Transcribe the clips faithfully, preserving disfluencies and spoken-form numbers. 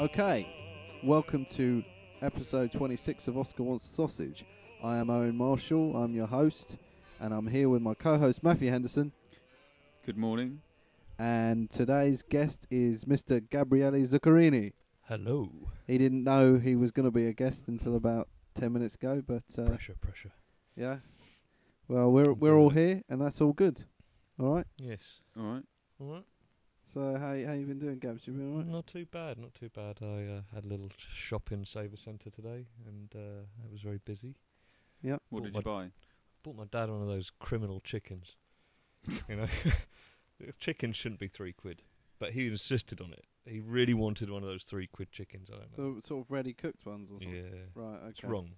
Okay, welcome to episode twenty-six of Oscar Wants a Sausage. I am Owen Marshall, I'm your host, and I'm here with my co-host Matthew Henderson. Good morning. And today's guest is Mister Gabriele Zuccherini. Hello. He didn't know he was going to be a guest until about ten minutes ago, but... Uh, pressure, pressure. Yeah. Well, we're we're all here, and that's all good. All right? Yes. All right. All right. So how how you been doing, Gabs? You been all right? Not too bad, not too bad. I uh, had a little shop in Saver Centre today, and uh, it was very busy. Yeah. What did you buy? I bought my dad one of those criminal chickens. You know, chickens shouldn't be three quid, but he insisted on it. He really wanted one of those three quid chickens. I don't know. The sort of ready cooked ones, or something. Yeah. Right. Okay. It's wrong.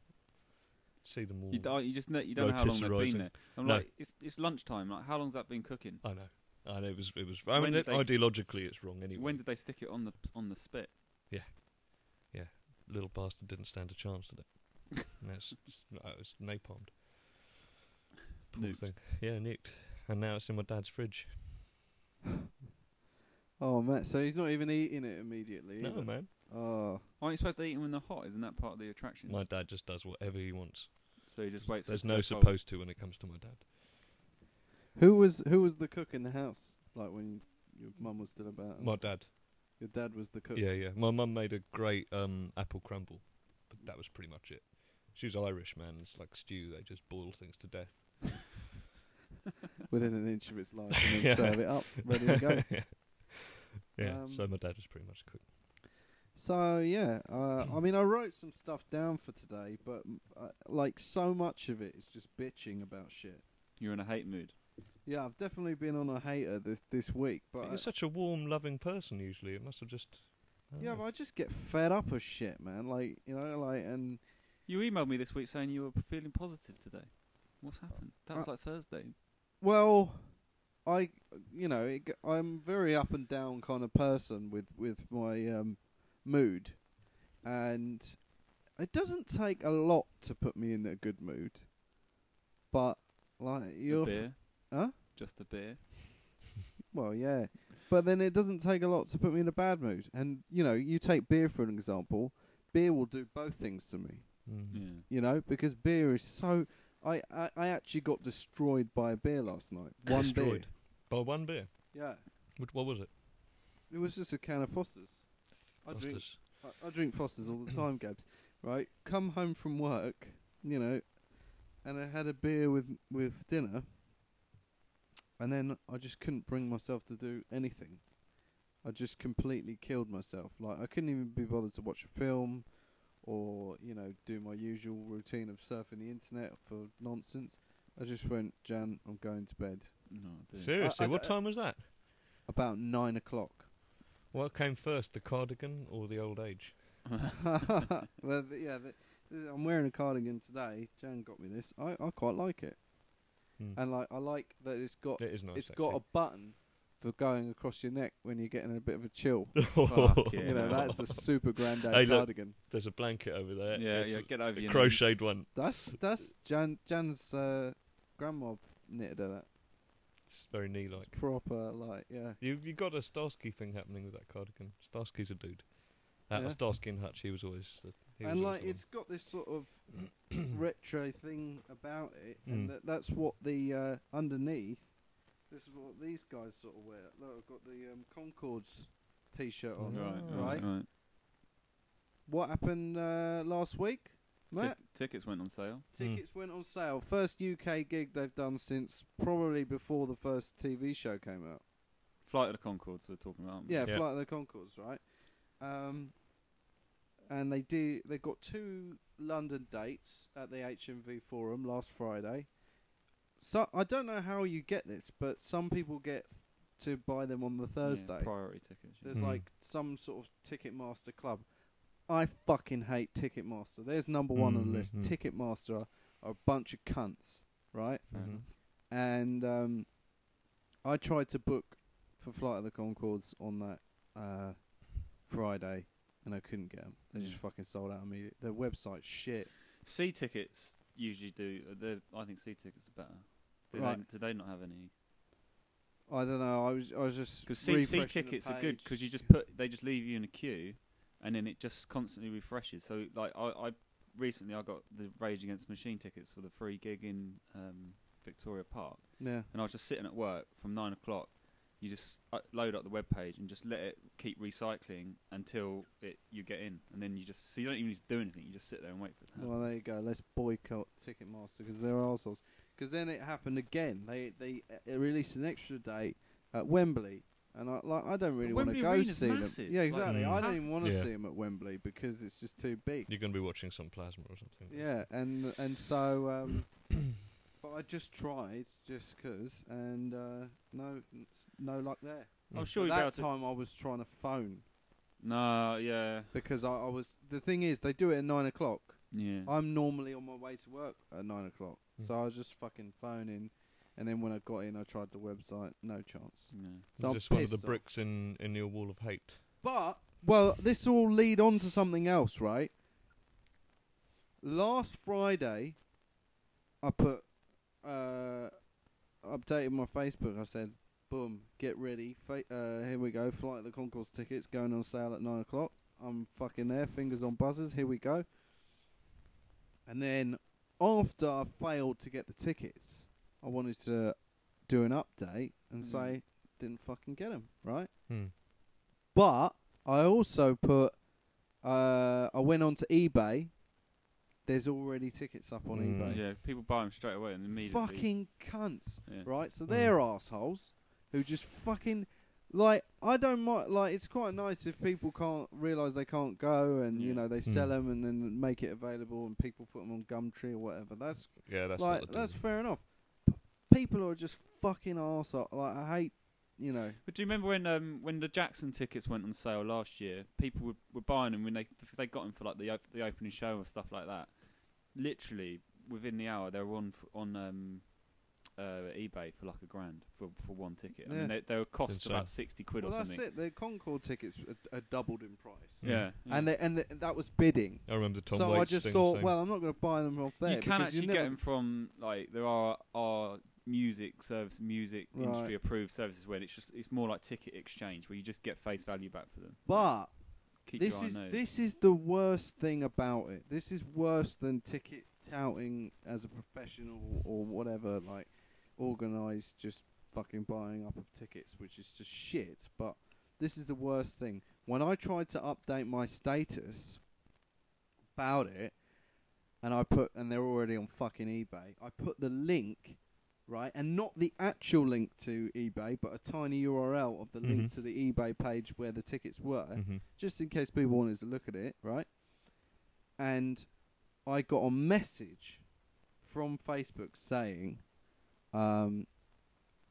See them all. You, d- you just ne- you don't know how long they've been there. I'm no. like, it's it's lunchtime. Like, how long's that been cooking? I know. And it was, it was. I mean, it, ideologically, it's wrong anyway. When did they stick it on the on the spit? Yeah, yeah. Little bastard didn't stand a chance, did it? No, it's, it's, no, it was napalmed. Poor nuked. Thing. Yeah, nuked. And now it's in my dad's fridge. Oh man, so he's not even eating it immediately. No either. Man. Oh, aren't you supposed to eat them when they're hot? Isn't that part of the attraction? My dad just does whatever he wants. So he just waits. There's no supposed to when it comes to my dad. Who was who was the cook in the house? Like when your mum was still about. My dad. Your dad was the cook. Yeah, yeah. My mum made a great um, apple crumble, but that was pretty much it. She was Irish, man. It's like stew. They just boil things to death. Within an inch of its life, and then yeah. serve it up, ready to go. yeah. yeah um, so my dad was pretty much the cook. So yeah, uh, I mean, I wrote some stuff down for today, but uh, like so much of it is just bitching about shit. You're in a hate mood. Yeah, I've definitely been on a hater this this week. But you're such a warm, loving person. Usually, it must have just. Yeah, know. But I just get fed up of shit, man. Like you know, like and you emailed me this week saying you were feeling positive today. What's happened? That was uh, like Thursday. Well, I, you know, it g- I'm very up and down kind of person with with my um, mood, and it doesn't take a lot to put me in a good mood. But like you're. Huh? Just a beer. Well, yeah. But then it doesn't take a lot to put me in a bad mood. And, you know, you take beer for an example. Beer will do both things to me. Mm-hmm. Yeah. You know, because beer is so... I, I, I actually got destroyed by a beer last night. One destroyed. Beer. By one beer? Yeah. Which, what was it? It was just a can of Foster's. Foster's. I drink, I, I drink Foster's all the time, Gabs. Right? Come home from work, you know, and I had a beer with, with dinner... And then I just couldn't bring myself to do anything. I just completely killed myself. Like, I couldn't even be bothered to watch a film or, you know, do my usual routine of surfing the internet for nonsense. I just went, Jan, I'm going to bed. No, seriously, I, I, what I, time was that? About nine o'clock. What came first, the cardigan or the old age? Well, th- yeah, th- th- I'm wearing a cardigan today. Jan got me this. I, I quite like it. And like I like that it's got it is nice it's actually. Got a button for going across your neck when you're getting a bit of a chill. Fuck, yeah. You know, that's a super granddad hey, cardigan. Look, there's a blanket over there. Yeah, there's yeah, get over your crocheted knees. One. That's that's Jan Jan's uh, grandma knitted her that. It's very knee like. Proper like, yeah. You you got a Starsky thing happening with that cardigan. Starsky's a dude. Uh, yeah. Starsky and Hutch, he was always the And like it's got this sort of retro thing about it, mm. and that, that's what the uh, underneath. This is what these guys sort of wear. Look, I've got the um, Conchords T-shirt on. Right, right. right. right. What happened uh, last week, Matt? T- tickets went on sale. Tickets mm. went on sale. First U K gig they've done since probably before the first T V show came out. Flight of the Conchords we're talking about. Yeah, yeah, Flight of the Conchords, right? Um. And they do. They got two London dates at the H M V Forum last Friday. So I don't know how you get this, but some people get to buy them on the Thursday. Yeah, priority tickets. Yeah. There's mm. like some sort of Ticketmaster club. I fucking hate Ticketmaster. There's number one mm, on the list. Mm. Ticketmaster are a bunch of cunts, right? Mm-hmm. And um, I tried to book for Flight of the Conchords on that uh, Friday. And I couldn't get them. They yeah. just fucking sold out immediately. Their website's shit. C tickets usually do. Uh, I think C tickets are better. Do, right. they, do they not have any? I don't know. I was I was just because C, C tickets are good because you just put they just leave you in a queue, and then it just constantly refreshes. So like I, I recently I got the Rage Against the Machine tickets for the free gig in um, Victoria Park. Yeah. And I was just sitting at work from nine o'clock. You just load up the web page and just let it keep recycling until it you get in, and then you just so you don't even need to do anything. You just sit there and wait for it to happen. Well, there you go. Let's boycott Ticketmaster because they're arseholes. Because then it happened again. They they uh, released an extra date at Wembley, and I like I don't really want to go see massive. them. Yeah, exactly. Like, I don't even want to yeah. see them at Wembley because it's just too big. You're going to be watching some plasma or something. Yeah, and and so. Um, But I just tried, just because, and uh, no no luck there. I'm sure you'd be able to... That time I was trying to phone. No, yeah. Because I, I was... The thing is, they do it at nine o'clock. Yeah. I'm normally on my way to work at nine o'clock. Mm. So I was just fucking phoning, and then when I got in, I tried the website. No chance. Yeah. So I'm just one of the bricks in, in your wall of hate. But, well, this will lead on to something else, right? Last Friday, I put... Uh, updated my Facebook. I said, boom, get ready. Fa uh, here we go. Flight of the Conchords tickets going on sale at nine o'clock. I'm fucking there. Fingers on buzzers. Here we go. And then after I failed to get the tickets, I wanted to do an update and mm. say, didn't fucking get them, right? Mm. But I also put, uh, I went on to eBay. There's already tickets up on mm. eBay. Yeah, people buy them straight away and immediately. Fucking cunts, yeah. right? So they're mm. assholes who just fucking like I don't mind. Like it's quite nice if people can't realise they can't go, and yeah. you know they mm. sell them and then make it available, and people put them on Gumtree or whatever. That's yeah, that's like that's fair enough. People are just fucking arseholes. Like I hate. You know. But do you remember when um, when the Jackson tickets went on sale last year? People were, were buying them when they if they got them for like the op the opening show or stuff like that. Literally within the hour, they were on f on um, uh, eBay for like a grand for for one ticket. Yeah. I mean, they, they were cost about sixty quid well, or something. Well, that's it. The Concorde tickets are, are doubled in price. Yeah, yeah. and they, and the, that was bidding. I remember Tom. So Waits I just thought, well, I'm not going to buy them off there. You can actually get them from like there are are. music service music right. industry approved services where it's just it's more like ticket exchange where you just get face value back for them, but Keep this your is nose. this is the worst thing about it. This is worse than ticket touting as a professional or whatever, like organized just fucking buying up of tickets, which is just shit. But this is the worst thing. When I tried to update my status about it, and I put and they're already on fucking eBay, I put the link right, and not the actual link to eBay, but a tiny U R L of the mm-hmm. link to the eBay page where the tickets were, mm-hmm. just in case people wanted to look at it, right? And I got a message from Facebook saying, um,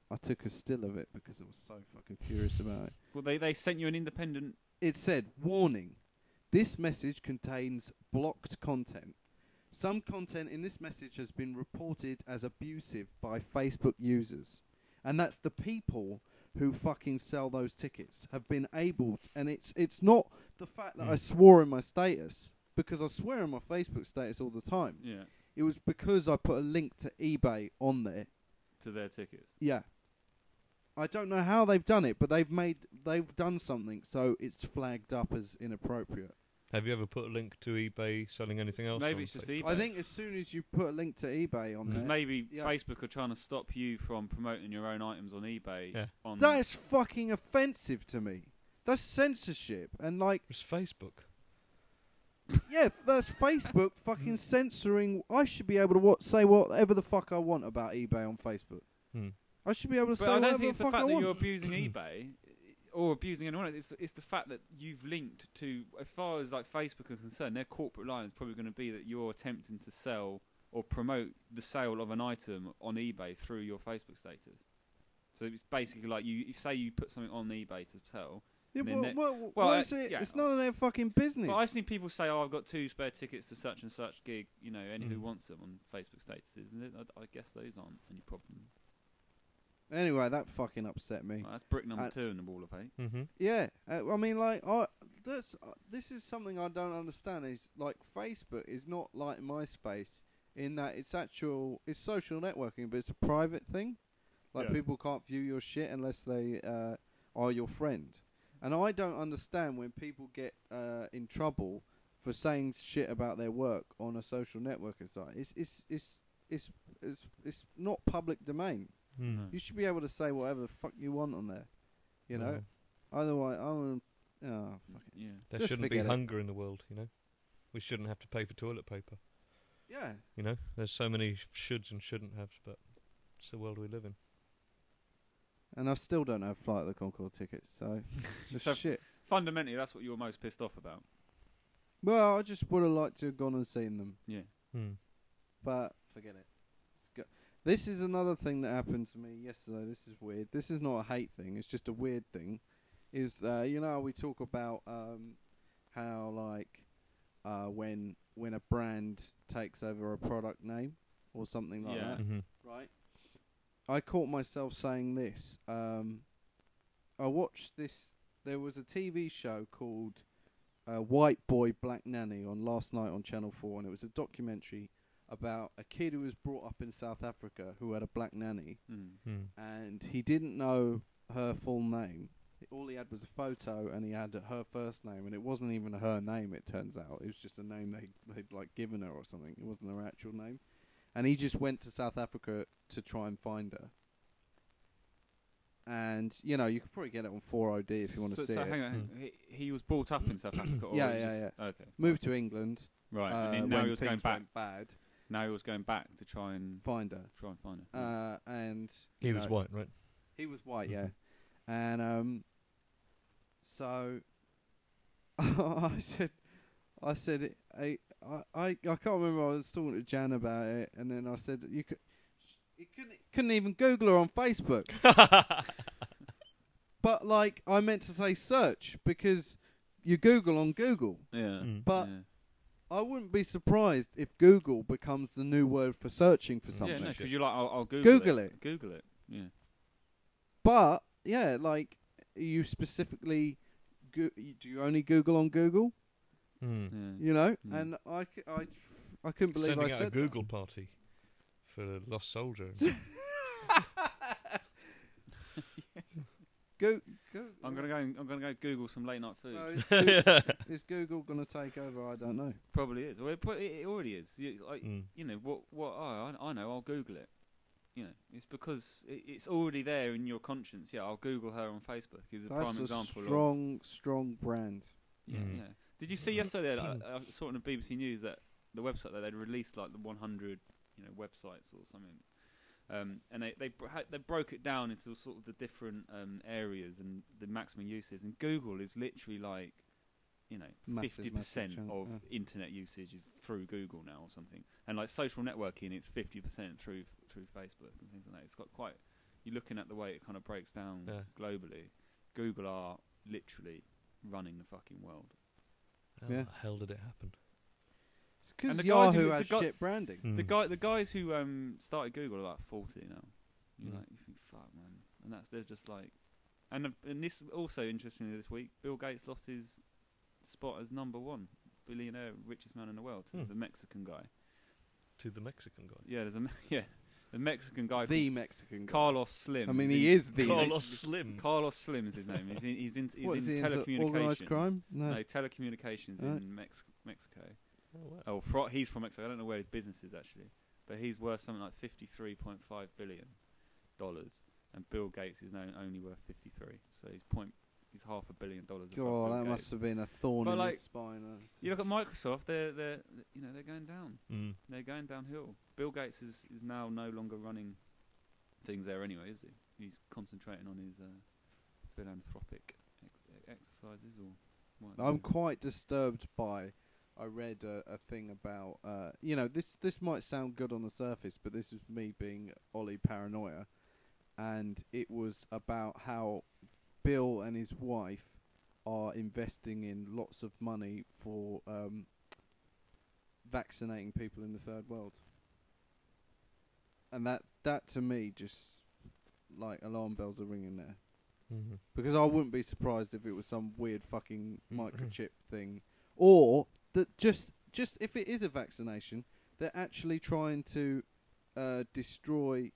I took a still of it because I was so fucking furious about it. Well, they, they sent you an independent... It said, warning, this message contains blocked content. Some content in this message has been reported as abusive by Facebook users. And that's the people who fucking sell those tickets have been able to, and it's it's not the fact that mm. I swore in my status, because I swear in my Facebook status all the time. Yeah. It was because I put a link to eBay on there. To their tickets. Yeah. I don't know how they've done it, but they've made they've done something, so it's flagged up as inappropriate. Have you ever put a link to eBay selling anything else? Maybe it's just eBay. I think as soon as you put a link to eBay on there... Because maybe yeah. Facebook are trying to stop you from promoting your own items on eBay. Yeah. On that is fucking offensive to me. That's censorship. And like... It's Facebook. Yeah, that's Facebook fucking censoring... I should be able to what, say whatever the fuck I want about eBay on Facebook. Hmm. I should be able to but say whatever the fuck I want. I don't think it's the, the fact that you're abusing eBay... or abusing anyone else, it's, it's the fact that you've linked to, as far as like Facebook are concerned, their corporate line is probably going to be that you're attempting to sell or promote the sale of an item on eBay through your Facebook status. So it's basically like you, you say you put something on eBay to sell. Yeah, well, well, well, well uh, it? yeah, it's none of their fucking business. Well, I've seen people say, oh, I've got two spare tickets to such and such gig, you know, any mm. who wants them on Facebook statuses. And I, I guess those aren't any problem. Anyway, that fucking upset me. Well, that's brick number uh, two in the wall of hate. Mm-hmm. Yeah, uh, I mean, like, I that's uh, this is something I don't understand. Is like Facebook is not like MySpace in that it's actual, it's social networking, but it's a private thing. Like yeah. people can't view your shit unless they uh, are your friend. And I don't understand when people get uh, in trouble for saying shit about their work on a social networking site. It's it's it's it's it's, it's not public domain. No. You should be able to say whatever the fuck you want on there. You no. know? Otherwise, I'm... Oh, fuck it. Yeah. There Just shouldn't be it. hunger in the world, you know? We shouldn't have to pay for toilet paper. Yeah. You know? There's so many shoulds and shouldn't haves, but it's the world we live in. And I still don't have Flight of the Conchords tickets, so... It's so shit. Fundamentally, that's what you were most pissed off about. Well, I just would have liked to have gone and seen them. Yeah. Hmm. But, forget it. This is another thing that happened to me yesterday. This is weird. This is not a hate thing. It's just a weird thing. Is uh, you know, we talk about um, how like uh, when when a brand takes over a product name or something like yeah. that, mm-hmm. right? I caught myself saying this. Um, I watched this. There was a T V show called uh, White Boy Black Nanny on last night on Channel Four, and it was a documentary about a kid who was brought up in South Africa who had a black nanny, mm. Mm. and he didn't know her full name. All he had was a photo, and he had her first name, and it wasn't even her name, it turns out. It was just a name they, they'd like given her or something. It wasn't her actual name. And he just went to South Africa to try and find her. And, you know, you could probably get it on four O D if you want to so, see so it. So hang on, he, he was brought up in South Africa? Or yeah, yeah, just, yeah. Okay. Moved to England. Right, uh, and now he was going back. Bad. Now he was going back to try and find her. Try and find her. Uh, and he was know, white, right? He was white, mm-hmm. yeah. And um, so I said, I said, it, I, I, I can't remember. I was talking to Jan about it, and then I said, you could, you couldn't, couldn't even Google her on Facebook. But like, I meant to say search because you Google on Google. Yeah, mm. but. Yeah. I wouldn't be surprised if Google becomes the new word for searching for something. Yeah, no, because you're like, I'll, I'll Google, Google it. it. Google it, yeah. But, yeah, like, you specifically, go do you only Google on Google? Mm. Yeah. You know? Yeah. And I, c I, I couldn't believe Sending I said that. Sending out a Google that. party for the lost soldier. Go, go, I'm gonna go. I'm gonna go Google some late night food. So is, Google, is Google gonna take over? I don't know. Probably is. Well, it, it already is. You, like, mm. you know what? What oh, I I know. I'll Google it. You know, it's because it, it's already there in your conscience. Yeah, I'll Google her on Facebook. Is a prime example. That's a strong, of, strong brand. Yeah, mm. yeah. Did you see yesterday? That I, I saw on the B B C News that the website that they'd released like the one hundred, you know, websites or something. Um, and they they, bro they broke it down into sort of the different um, areas and the maximum uses. And Google is literally like, you know, massive, fifty percent of yeah. internet usage is through Google now or something. And like social networking, it's fifty percent through through Facebook and things like that. It's got quite. You're looking at the way it kind of breaks down yeah. globally. Google are literally running the fucking world. How yeah. the hell did it happen? It's because Yahoo has shit branding. Mm. The guy, the guys who um, started Google are like forty now. You're mm. like, you think, fuck, man. And that's they're just like, and uh, and this also interestingly this week, Bill Gates lost his spot as number one billionaire, richest man in the world to mm. the Mexican guy. To the Mexican guy. Yeah, there's a yeah, the Mexican guy. The Mexican guy. Carlos Slim. I mean, he is the Carlos Slim. Carlos Slim is his name. He's in, he's in, he's what, in is telecommunications. He into organized crime? No. no, telecommunications right. in Mex Mexico. Oh, wow. oh fro he's from Mexico. I don't know where his business is actually, but he's worth something like fifty-three point five billion dollars, and Bill Gates is now only worth fifty-three. So he's point he's half a billion dollars. God, that Gates. must have been a thorn but in like, his spine. You look at Microsoft; they're they're you know they're going down. Mm. They're going downhill. Bill Gates is is now no longer running things there anyway, is he? He's concentrating on his uh, philanthropic ex exercises or. What I'm quite disturbed by. I read a, a thing about, uh, you know, this this might sound good on the surface, but this is me being Ollie Paranoia, and it was about how Bill and his wife are investing in lots of money for um, vaccinating people in the third world, and that that to me just like alarm bells are ringing there, mm-hmm. because I wouldn't be surprised if it was some weird fucking microchip thing, or that just, just if it is a vaccination, they're actually trying to uh, destroy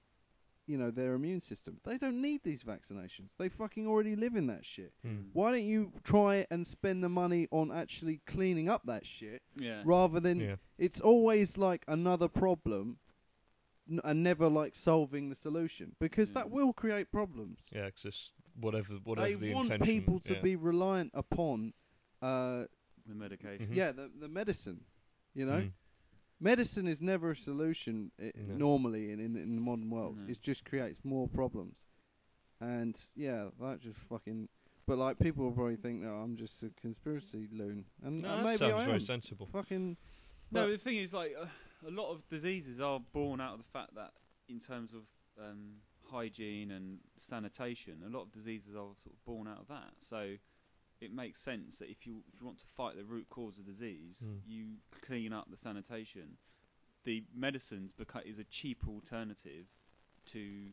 you know, their immune system. They don't need these vaccinations. They fucking already live in that shit. Mm. Why don't you try and spend the money on actually cleaning up that shit yeah. rather than... Yeah. It's always like another problem n- and never like solving the solution, because yeah. that will create problems. Yeah, it's just whatever, whatever they the intention. They want people to yeah. be reliant upon... Uh, the medication. Mm-hmm. Yeah, the, the medicine, you know? Mm. Medicine is never a solution I- no. normally in, in in the modern world. No. It just creates more problems, and yeah, that just fucking. But like, people will probably think that I'm just a conspiracy loon, and, no, and maybe sounds I am. Very sensible. Fucking. No, the thing is, like, uh, a lot of diseases are born out of the fact that, in terms of um, hygiene and sanitation, a lot of diseases are sort of born out of that. So. It makes sense that if you if you want to fight the root cause of disease, mm. you clean up the sanitation. The medicines beca- is a cheap alternative to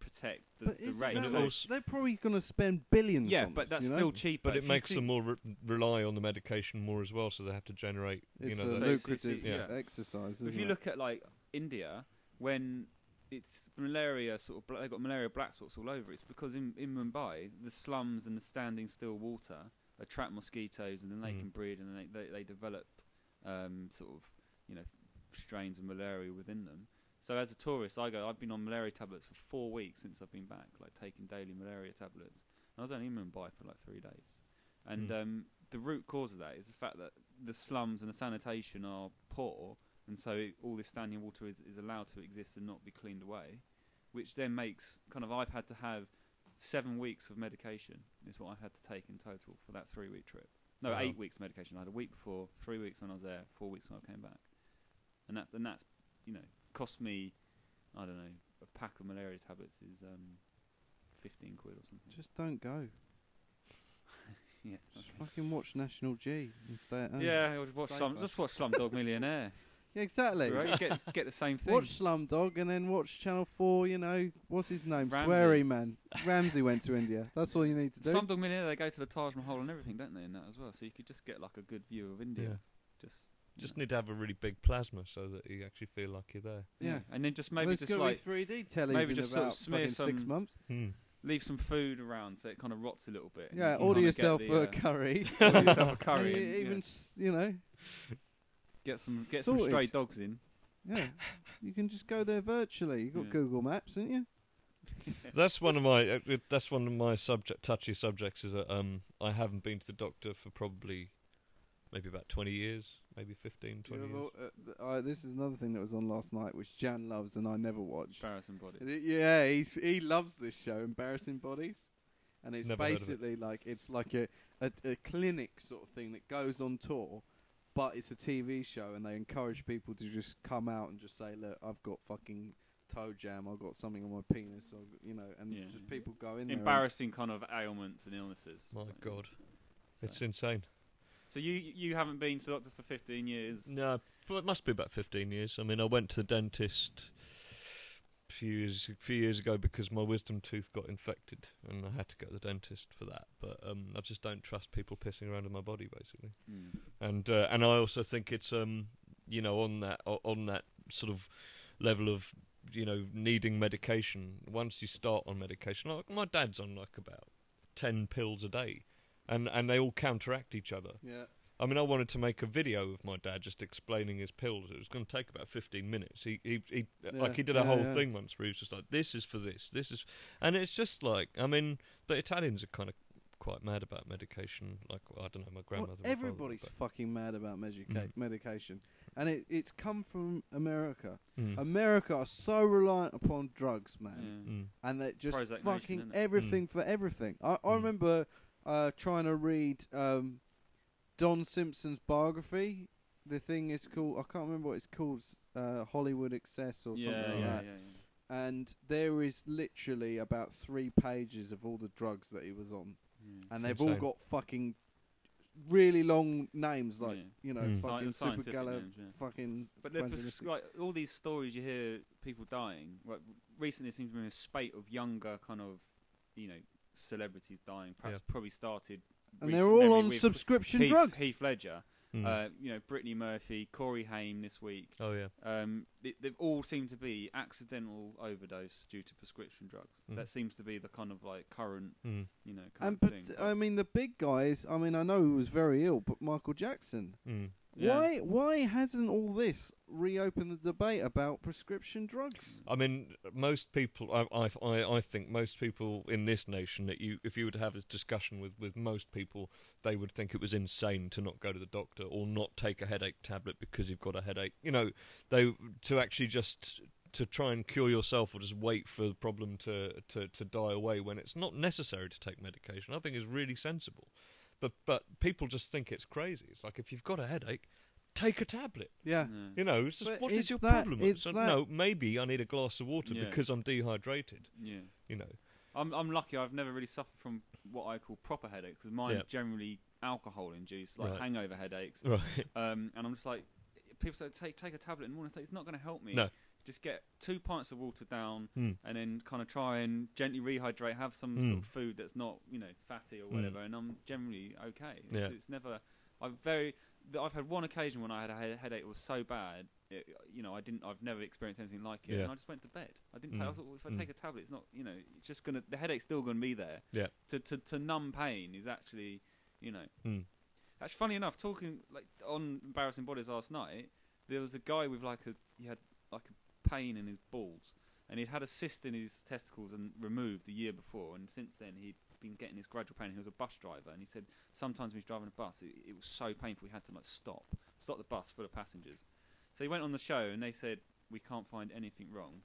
protect the, but the rate. So like they're probably going to spend billions. Yeah, on but this, that's you know? Still cheap. But it makes them more re- rely on the medication more as well, so they have to generate. It's you know, a lucrative so yeah. exercise. If you it? look at like India, when it's malaria sort of bl- they've got malaria black spots all over. It's because in, in Mumbai the slums and the standing still water attract mosquitoes, and then they mm. can breed, and then they, they, they develop um, sort of you know strains of malaria within them. So as a tourist, I go. I've been on malaria tablets for four weeks since I've been back, like taking daily malaria tablets. And I was only in Mumbai for like three days, and mm. um, the root cause of that is the fact that the slums and the sanitation are poor. And so it, all this standing water is, is allowed to exist and not be cleaned away, which then makes kind of I've had to have seven weeks of medication is what I had to take in total for that three-week trip. No, wow. eight weeks medication. I had a week before, three weeks when I was there, four weeks when I came back. And that's, and that's you know, cost me, I don't know, a pack of malaria tablets is um, fifteen quid or something. Just don't go. Yeah, just okay. fucking watch National G and stay at home. Yeah, or just watch, slum, just watch Slumdog Millionaire. Exactly. Right? You get, get the same thing. Watch Slumdog and then watch Channel four, you know, what's his name? Ramsey. Sweary man. Ramsey went to India. That's all you need to do. Slumdog Millionaire, they go to the Taj Mahal and everything, don't they, in that as well? So you could just get, like, a good view of India. Yeah. Just just know. Need to have a really big plasma so that you actually feel like you're there. Yeah. yeah. And then just maybe just, like... three D tellies maybe just sort of smear some... six months. Hmm. Leave some food around so it kind of rots a little bit. Yeah, order yourself, the, uh, curry. order yourself a curry. And and even, yeah. s- you know... Get some get Sorted. some stray dogs in. Yeah, you can just go there virtually. You've got yeah. Google Maps, ain't you? That's one of my uh, that's one of my subject touchy subjects is that um I haven't been to the doctor for probably maybe about twenty years, maybe fifteen, twenty. You know, years. Well, uh, th- uh, this is another thing that was on last night, which Jan loves and I never watch. Embarrassing Bodies. Yeah, he's, he loves this show, Embarrassing Bodies. And it's never basically it. like it's like a, a a clinic sort of thing that goes on tour. But it's a T V show, and they encourage people to just come out and just say, "Look, I've got fucking toe jam. I've got something on my penis. I've got, you know." And yeah. just people go in. Embarrassing there and kind of ailments and illnesses. My like God, so. It's insane. So you you haven't been to the doctor for fifteen years? No, but it must be about fifteen years. I mean, I went to the dentist a few years, a few years ago because my wisdom tooth got infected, and I had to go to the dentist for that. But um, I just don't trust people pissing around in my body, basically. Mm. And uh, and I also think it's um you know on that on that sort of level of you know needing medication. Once you start on medication, like my dad's on like about ten pills a day, and and they all counteract each other. Yeah. I mean, I wanted to make a video of my dad just explaining his pills. It was going to take about fifteen minutes. He, he, he yeah, like he did a yeah, whole yeah. thing once where he was just like, "This is for this, this is," and it's just like, I mean, the Italians are kind of quite mad about medication. Like, I don't know, my grandmother. Well, everybody's father, fucking mad about medica- mm. medication, and it, it's come from America. Mm. America are so reliant upon drugs, man, yeah. mm. and that just Prozac fucking nation, everything mm. for everything. I, I mm. remember uh, trying to read. Um, Don Simpson's biography, the thing is called, I can't remember what it's called, uh, Hollywood Excess or yeah, something like yeah, that. Yeah, yeah. And there is literally about three pages of all the drugs that he was on. Mm. And they've all got fucking really long names, like, yeah. you know, mm. fucking Sci- Super Gala, names, yeah. fucking... But pres- like, all these stories you hear people dying, like, recently there seems to be a spate of younger kind of, you know, celebrities dying, perhaps yeah. probably started... And they're all on subscription Heath, drugs. Heath Ledger. Mm. Mm. Uh, you know, Brittany Murphy, Corey Haim this week. Oh yeah. Um, they, they've all seemed to be accidental overdose due to prescription drugs. Mm. That seems to be the kind of like current, mm. you know. Kind and of but thing. I mean, the big guys. I mean, I know he was very ill, but Michael Jackson. Mm. Yeah. Why? Why hasn't all this reopened the debate about prescription drugs? I mean, most people. I, I, I think most people in this nation that you, if you were to have a discussion with, with most people, they would think it was insane to not go to the doctor or not take a headache tablet because you've got a headache. You know, they to actually just. To try and cure yourself or just wait for the problem to, to, to die away when it's not necessary to take medication, I think is really sensible. But but people just think it's crazy. It's like, if you've got a headache, take a tablet. Yeah. yeah. You know, it's just, but what it's is your that, problem? It's so, that. No, maybe I need a glass of water yeah. because I'm dehydrated. Yeah. You know. I'm, I'm lucky I've never really suffered from what I call proper headaches, because mine yeah. are generally alcohol-induced, like right. hangover headaches. Right. Um, and I'm just like, people say, take, take a tablet in the morning. It's not going to help me. No. Just get two pints of water down mm. and then kind of try and gently rehydrate, have some mm. sort of food that's not, you know, fatty or whatever, mm. and I'm generally okay. It's, yeah. it's never... I've very... I've had one occasion when I had a headache that was so bad, it, you know, I didn't... I've never experienced anything like it, yeah. and I just went to bed. I didn't... Mm. Take, I thought, well, if I mm. take a tablet, it's not, you know, it's just going to... The headache's still going to be there. Yeah. To, to, to numb pain is actually, you know... Mm. Actually, funny enough, talking, like, on Embarrassing Bodies last night, there was a guy with, like, a... He had, like, a... pain in his balls, and he'd had a cyst in his testicles and removed the year before, and since then he'd been getting this gradual pain. He was a bus driver, and he said sometimes when he's driving a bus it, it was so painful he had to like stop stop the bus full of passengers. So he went on the show and they said, we can't find anything wrong,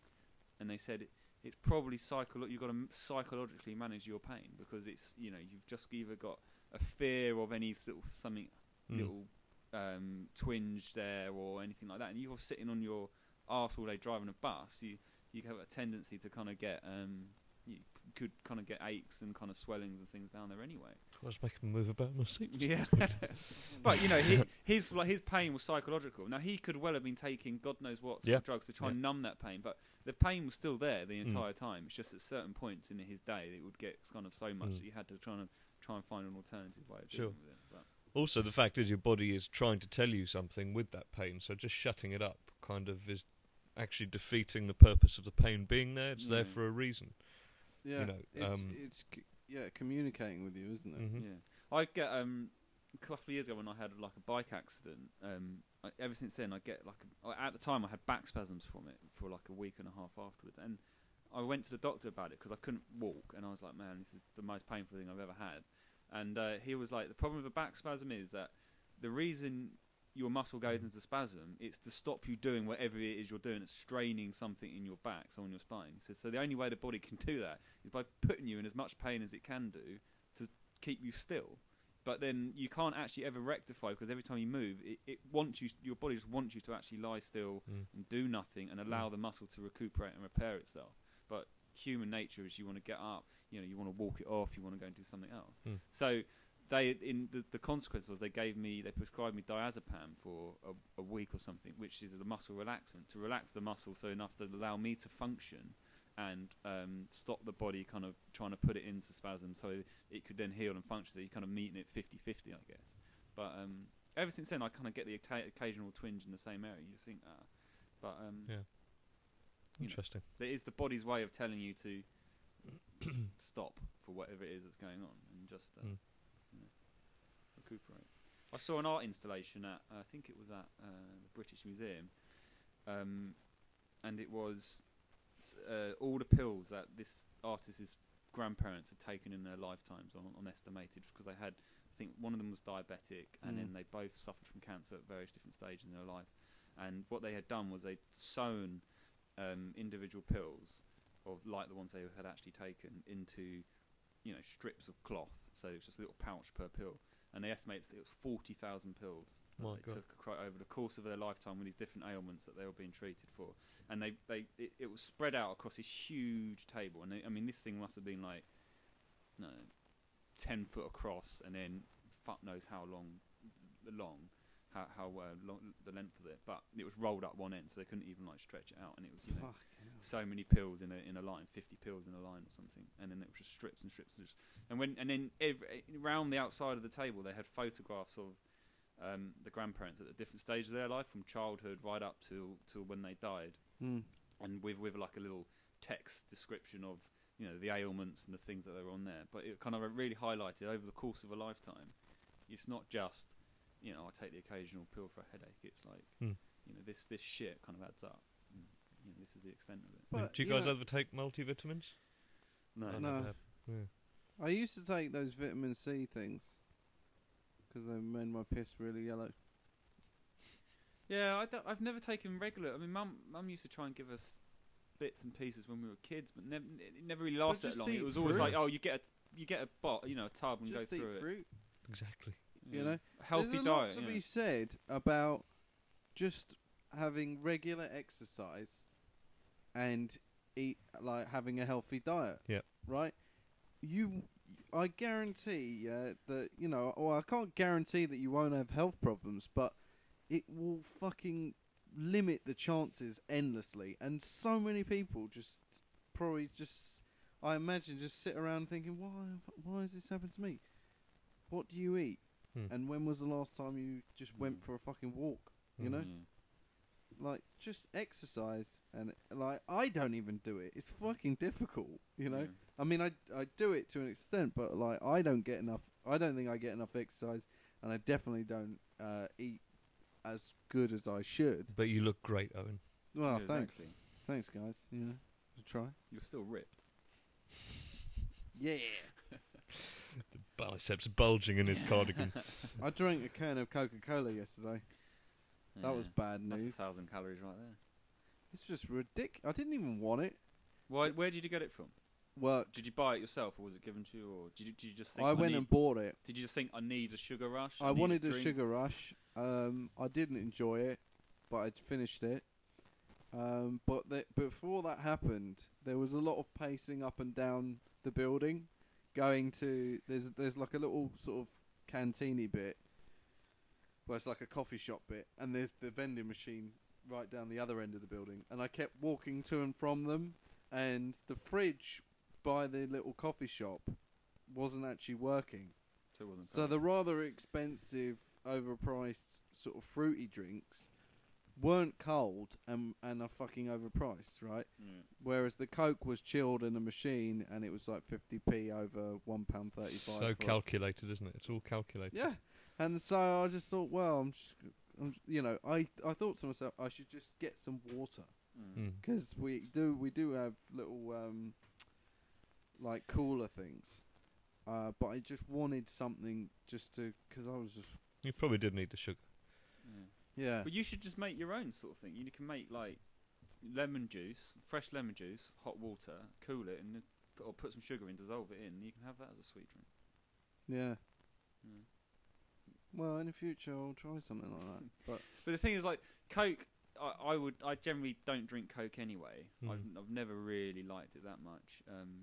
and they said it's probably psycholo- you've got to psychologically manage your pain, because it's, you know, you've just either got a fear of any little something mm. little um, twinge there or anything like that, and you're sitting on your arse all day driving a bus, you you have a tendency to kind of get um you could kind of get aches and kind of swellings and things down there anyway. I was making a move about my seat. Yeah, but you know, his his, like, his pain was psychological. Now he could well have been taking God knows what yeah. drugs to try yeah. and numb that pain, but the pain was still there the entire mm. time. It's just at certain points in his day it would get kind of so much mm. that you had to try and try and find an alternative way of dealing sure. with it. But also, the fact is your body is trying to tell you something with that pain, so just shutting it up kind of is actually defeating the purpose of the pain being there. It's yeah. there for a reason. Yeah, you know, it's, um, it's c- yeah communicating with you, isn't it? Mm-hmm. Yeah, I get um, a couple of years ago when I had like a bike accident. Um, I, ever since then, I get like a, at the time I had back spasms from it for like a week and a half afterwards, and I went to the doctor about it because I couldn't walk, and I was like, man, this is the most painful thing I've ever had. And uh, he was like, the problem with a back spasm is that the reason your muscle goes into spasm, it's to stop you doing whatever it is you're doing. It's straining something in your back, so on your spine. He says, so the only way the body can do that is by putting you in as much pain as it can do to keep you still. But then you can't actually ever rectify, because every time you move, it, it wants you. Your body just wants you to actually lie still mm. and do nothing and allow mm. the muscle to recuperate and repair itself. But human nature is you want to get up, you know, you want to walk it off, you want to go and do something else. Mm. So they, in the, the consequence was they gave me, they prescribed me diazepam for a, a week or something, which is the muscle relaxant, to relax the muscle so enough to allow me to function and um, stop the body kind of trying to put it into spasm so it could then heal and function. So you're kind of meeting it fifty-fifty, I guess. But um, ever since then, I kind of get the occa- occasional twinge in the same area. You think, ah. But, um, yeah. Interesting. Know, it is the body's way of telling you to stop for whatever it is that's going on and just uh, mm. you know, recuperate. I saw an art installation at, uh, I think it was at uh, the British Museum, um, and it was uh, all the pills that this artist's grandparents had taken in their lifetimes on, on estimated, because they had, I think one of them was diabetic and mm. then they both suffered from cancer at various different stages in their life. And what they had done was they'd sewn Um, individual pills, or like the ones they had actually taken, into, you know, strips of cloth. So it's just a little pouch per pill, and they estimate it was forty thousand pills oh that they took quite over the course of their lifetime with these different ailments that they were being treated for. And they, they it, it was spread out across this huge table. And they, I mean, this thing must have been like, no, ten foot across, and then fuck knows how long, long. how how uh, long the length of it, but it was rolled up one end, so they couldn't even like stretch it out, and it was, you know, so many pills in a in a line, fifty pills in a line or something, and then it was just strips and strips, and, just, and when and then every, around the outside of the table they had photographs of um, the grandparents at the different stages of their life, from childhood right up to till when they died, mm. and with with like a little text description of, you know, the ailments and the things that they were on there. But it kind of really highlighted over the course of a lifetime. It's not just, you know, I take the occasional pill for a headache. It's like, mm. you know, this this shit kind of adds up. And, you know, this is the extent of it. But, do you guys you know, ever take multivitamins? No, I no. Yeah. I used to take those vitamin C things because they made my piss really yellow. Yeah, I don't, I've never taken regular. I mean, mum, mum used to try and give us bits and pieces when we were kids, but never, it never really lasted that long. It was fruit. always like, oh, you get a, you get a bot, you know, a tub and just go through fruit. it. Exactly. You yeah. know, healthy There's a diet. There's lot to yeah. be said about just having regular exercise and eat like having a healthy diet. Yeah. Right. You, I guarantee uh, that you know, or I can't guarantee that you won't have health problems, but it will fucking limit the chances endlessly. And so many people just probably just, I imagine, just sit around thinking, why, why has this happened to me? What do you eat? Hmm. And when was the last time you just went for a fucking walk? You know, mm. like just exercise, and like I don't even do it. It's fucking difficult, you know. Yeah. I mean, I I do it to an extent, but like I don't get enough. I don't think I get enough exercise, and I definitely don't uh, eat as good as I should. But you look great, Owen. Well, yeah, thanks, exactly. thanks, guys. You know, try. You're still ripped. Yeah. The biceps bulging in his cardigan. I drank a can of Coca-Cola yesterday. Yeah, that was bad news. That's a thousand calories right there. It's just ridiculous. I didn't even want it. Why, did, where did you get it from? Well, did you buy it yourself, or was it given to you, or did you, did you just think? I, I went need, and bought it. Did you just think I need a sugar rush? I, I wanted a, a sugar rush. Um, I didn't enjoy it, but I finished it. Um, but the, before that happened, there was a lot of pacing up and down the building. Going to there's there's like a little sort of canteeny bit where it's like a coffee shop bit, and there's the vending machine right down the other end of the building, and I kept walking to and from them, and the fridge by the little coffee shop wasn't actually working, so, it wasn't so the rather expensive overpriced sort of fruity drinks weren't cold and and are fucking overpriced, right? Mm. Whereas the Coke was chilled in a machine, and it was like fifty p over one pound thirty-five. So calculated, isn't it? It's all calculated. Yeah, and so I just thought, well, I'm just, I'm, you know, I I thought to myself, I should just get some water, because mm. we do we do have little um, like cooler things, uh, but I just wanted something just to, because I was just. You probably did need the sugar. Yeah. Yeah. But you should just make your own sort of thing. You can make like lemon juice, fresh lemon juice, hot water, cool it, and put, or put some sugar in, dissolve it in. And you can have that as a sweet drink. Yeah. yeah. Well, in the future, I'll try something like that. But but the thing is, like Coke, I, I would, I generally don't drink Coke anyway. Mm. I've, I've never really liked it that much. Um,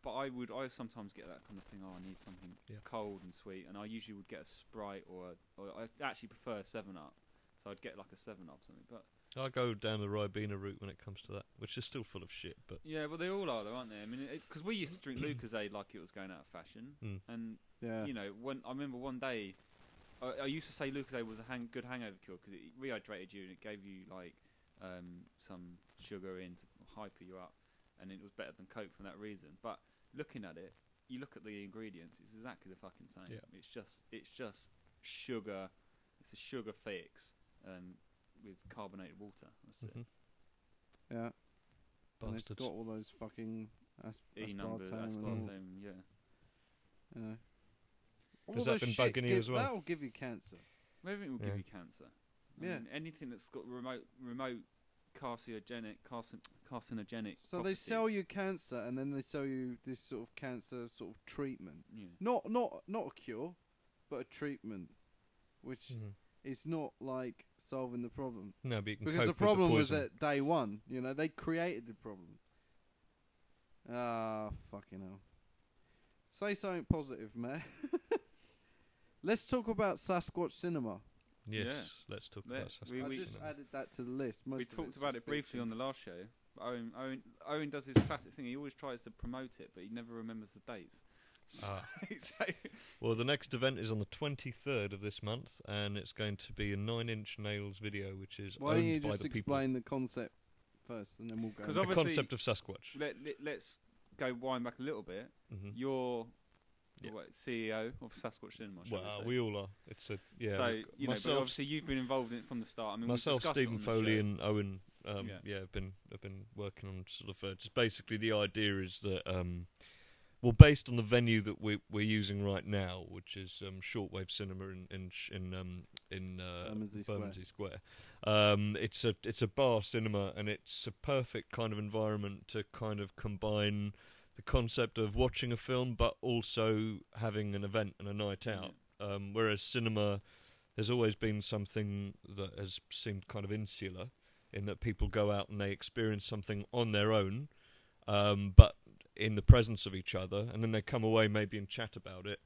but I would, I sometimes get that kind of thing. Oh, I need something yeah. cold and sweet, and I usually would get a Sprite or, a, or I actually prefer Seven Up, so I'd get like a Seven Up or something. But I go down the Ribena route when it comes to that, which is still full of shit. But yeah, well they all are, though, aren't they? I mean, because we used to drink Lucozade like it was going out of fashion, mm. and yeah. you know, when I remember one day, I, I used to say Lucozade was a hang, good hangover cure because it rehydrated you and it gave you like um, some sugar in to hyper you up. And it was better than Coke for that reason. But looking at it, you look at the ingredients; it's exactly the fucking same. Yeah. It's just, it's just sugar. It's a sugar fix um, with carbonated water. That's mm-hmm. it. Yeah, Bastards. And it's got all those fucking asp- aspartame, aspartame and all. Yeah. yeah. All Does that been shit bugging you give, as well? That'll give you cancer. Everything will yeah. give you cancer. I yeah. mean, anything that's got remote, remote. carcinogenic carcin, carcinogenic so properties. They sell you cancer, and then they sell you this sort of cancer sort of treatment, yeah. not not not a cure, but a treatment, which mm. is not like solving the problem. No, but you can because cope the problem with the poison. Was at day one, you know, they created the problem. Ah, fucking hell. Say something positive, man. Let's talk about Sasquatch cinema. Yes, yeah. let's talk yeah. about Sasquatch. We, we, I just added that to the list. Most we talked about it briefly on the last show. Owen, Owen, Owen does his classic thing. He always tries to promote it, but he never remembers the dates. So, ah. so well, the next event is on the twenty-third of this month, and it's going to be a Nine Inch Nails video, which is Why owned don't you by just the explain people. the concept first, and then we'll go. Because the concept of Sasquatch. Let, let, let's go wind back a little bit. Mm-hmm. You're yeah. what, C E O of Sasquatch Cinema. Well, uh, we all are. It's a yeah. So like, you know, myself, but obviously you've been involved in it from the start. I mean, myself, Stephen Foley, and Owen. Um, yeah. yeah, I've been I've been working on sort of uh, just basically the idea is that um, well, based on the venue that we we're using right now, which is um, Shortwave Cinema in in in, um, in uh, Bermondsey Square, Square. Um, it's a it's a bar cinema, and it's a perfect kind of environment to kind of combine the concept of watching a film, but also having an event and a night out. Yeah. Um, whereas cinema has always been something that has seemed kind of insular, in that people go out and they experience something on their own, um, but in the presence of each other, and then they come away maybe and chat about it.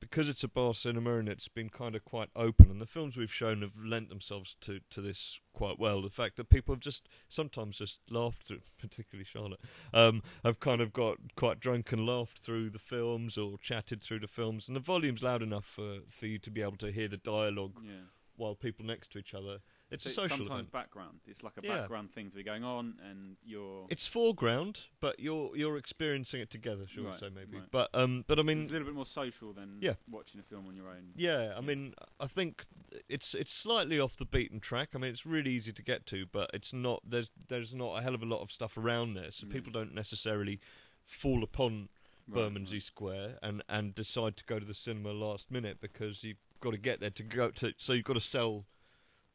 Because it's a bar cinema and it's been kind of quite open, and the films we've shown have lent themselves to, to this quite well. The fact that people have just sometimes just laughed through, particularly Charlotte, um, have kind of got quite drunk and laughed through the films or chatted through the films, and the volume's loud enough for, for you to be able to hear the dialogue yeah. while people next to each other. It's, so a it's social sometimes event. background. It's like a yeah. background thing to be going on, and you're. It's foreground, but you're you're experiencing it together, shall right, we say maybe? Right. But um, but I mean, it's a little bit more social than yeah. watching a film on your own. Yeah, yeah, I mean, I think it's it's slightly off the beaten track. I mean, it's really easy to get to, but it's not. There's there's not a hell of a lot of stuff around there, so yeah. people don't necessarily fall upon right, Bermondsey right. Square and and decide to go to the cinema last minute, because you've got to get there to go to. So you've got to sell.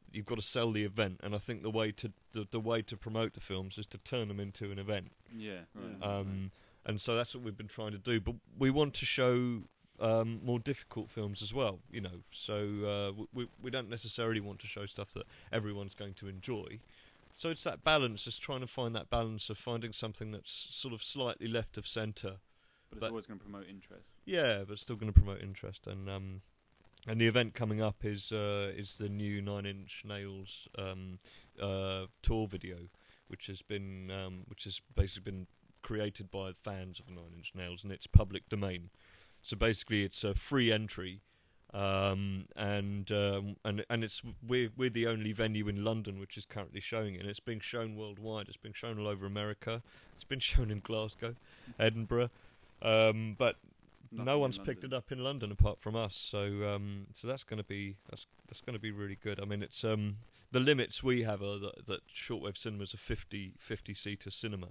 You've got to sell the event, and I think the way to the, the way to promote the films is to turn them into an event. Yeah, right. Um, right. And so that's what we've been trying to do. But we want to show um, more difficult films as well, you know. So uh, we we don't necessarily want to show stuff that everyone's going to enjoy. So it's that balance, just trying to find that balance of finding something that's sort of slightly left of centre, but, but it's always going to promote interest. Yeah, but it's still going to promote interest, and. Um, And the event coming up is uh, is the new Nine Inch Nails um, uh, tour video, which has been um, which has basically been created by fans of Nine Inch Nails, and it's public domain. So basically, it's a free entry, um, and um, and and it's we're we're the only venue in London which is currently showing it. And it's being shown worldwide. It's being shown all over America. It's been shown in Glasgow, Edinburgh, um, but. Nothing no one's picked it up in London apart from us, so um, so that's going to be that's that's going to be really good. I mean, it's um, the limits we have are that, that Shortwave Cinema's a fifty seater cinema,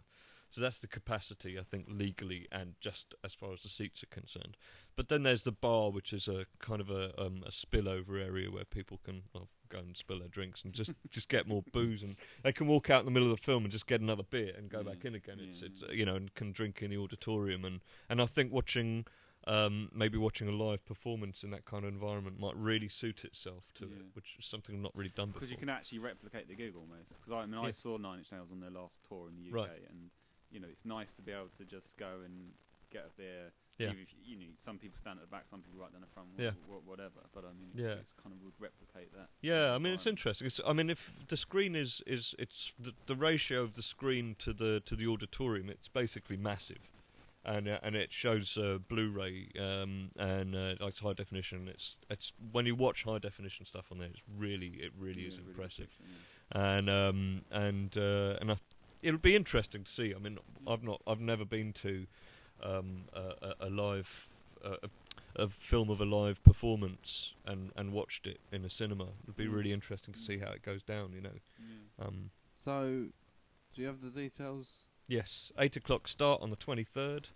so that's the capacity, I think, legally and just as far as the seats are concerned. But then there's the bar, which is a kind of a um, a spillover area where people can well, go and spill their drinks and just, just get more booze, and they can walk out in the middle of the film and just get another beer and go yeah, back in again. Yeah, it's, it's you know, and can drink in the auditorium, and and I think watching. Um, maybe watching a live performance in that kind of environment might really suit itself to yeah. it, which is something I've not really done before. Because you can actually replicate the gig almost. Because I, I mean, yeah. I saw Nine Inch Nails on their last tour in the U K, right. and you know, it's nice to be able to just go and get a beer. Yeah. If you, you know, some people stand at the back, some people right down the front, yeah. whatever. But I mean, it's, yeah. it's kind of would replicate that. Yeah, I mean, it's interesting. It's, I mean, if the screen is is it's the, the ratio of the screen to the to the auditorium, it's basically massive. And uh, and it shows uh, Blu-ray um, and uh, it's high definition. It's it's when you watch high definition stuff on there, it's really it really yeah, is really impressive. Yeah. And um and uh, and I th it'll be interesting to see. I mean, yeah. I've not I've never been to um, a, a live uh, a, a film of a live performance and, and watched it in a cinema. It'll be mm. really interesting to mm. see how it goes down. You know. Yeah. Um, so, do you have the details? Yes, eight o'clock start on the twenty-third.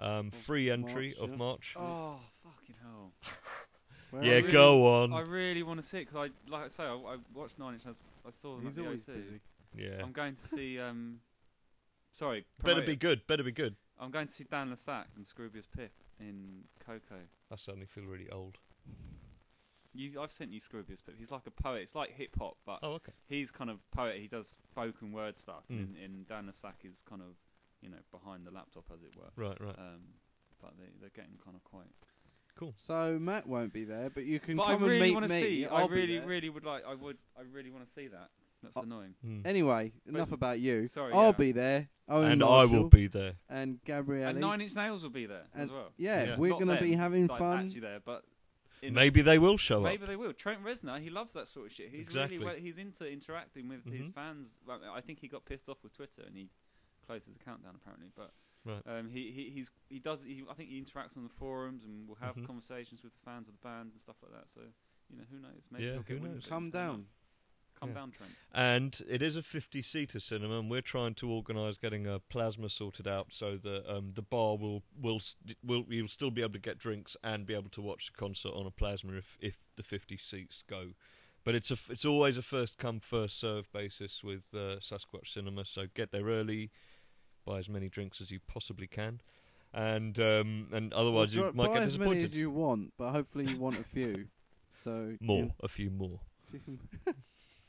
Um, free entry of March. Oh, fucking hell! yeah, really go on. I really want to see it because I, like I say, I, I watched Nine Inch Nails. I saw them. He's at the always O two. Busy. Yeah. I'm going to see. Um, sorry. Better be it. good. Better be good. I'm going to see Dan Lissac and Scroobius Pip in Coco. I suddenly feel really old. You, I've sent you Scroobius Pip. He's like a poet. It's like hip hop, but oh, okay. he's kind of poet. He does spoken word stuff, mm. and, and Dan Lissac is kind of, you know, behind the laptop, as it were. Right, right. Um, but they, they're getting kind of quite cool. So Matt won't be there, but you can. But come I really want to see. I'll I really, really would like. I would. I really want to see that. That's uh, annoying. Mm. Anyway, but enough about you. Sorry, I'll yeah. be there. Owen and Marshall, I will be there. And Gabriele. And Nine Inch Nails will be there as well. Yeah, yeah. we're going to be having like fun. Actually there, but maybe they will show maybe up. Maybe they will. Trent Reznor, he loves that sort of shit. He's exactly. really well, he's into interacting with mm-hmm. his fans. I think he got pissed off with Twitter and he closed his account down apparently, but right. um, he he he's, he does. He, I think he interacts on the forums and will have mm-hmm. conversations with the fans of the band and stuff like that. So you know, who knows? Maybe yeah, he'll get knows? Come down. Come yeah. down, Trent. And it is a fifty-seater cinema, and we're trying to organise getting a plasma sorted out so that um, the bar will will st will you'll still be able to get drinks and be able to watch the concert on a plasma if if the fifty seats go. But it's a f it's always a first come first serve basis with uh, Sasquatch Cinema, so get there early, buy as many drinks as you possibly can. And um, and otherwise well, you might get disappointed. Buy as many as you want, but hopefully you want a few. So more, yeah. a few more.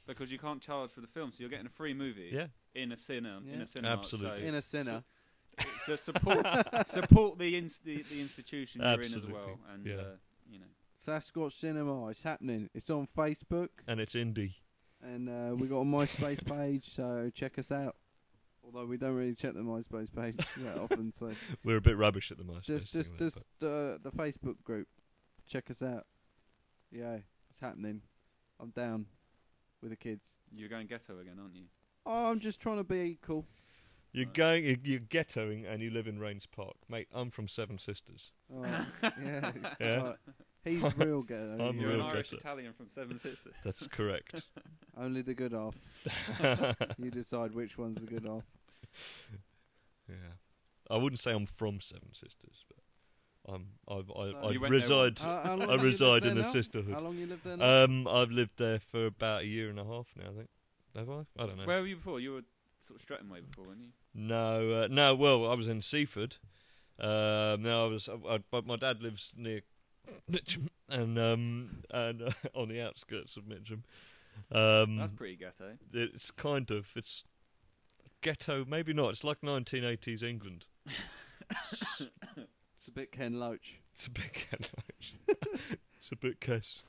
Because you can't charge for the film, so you're getting a free movie yeah. in a cinema. Yeah. In a cinema, absolutely. So in a cinema. So, so support support the, ins the the institution absolutely. You're in as well, and yeah. uh, you know, Sasquatch Cinema, it's happening. It's on Facebook and it's indie, and uh, we got a MySpace page, so check us out. Although we don't really check the MySpace page that often, so we're a bit rubbish at the MySpace. Just just just uh, the Facebook group, check us out. Yeah, it's happening. I'm down. With the kids. You're going ghetto again, aren't you? Oh, I'm just trying to be cool. You're right. going, you're, you're ghettoing and you live in Rains Park. Mate, I'm from Seven Sisters. Oh, yeah. yeah. Right. He's real ghetto. I'm you're real an Irish ghetto. Italian from Seven Sisters. That's correct. Only the good half. You decide which one's the good half. Yeah. I wouldn't say I'm from Seven Sisters, but. I'm, I've, so I, I reside. How, how I reside in a now? sisterhood. How long you lived there? Now? Um, I've lived there for about a year and a half now. I think. Have I? I don't know. Where were you before? You were sort of Stratton way before, weren't you? No, uh, no. Well, I was in Seaford. Uh, now I was. I, I, but my dad lives near Mitcham, and um, and uh, on the outskirts of Mitcham. Um, That's pretty ghetto. It's kind of. It's ghetto. Maybe not. It's like nineteen eighties England. It's a bit Ken Loach. It's a bit Ken Loach. It's a bit Kes.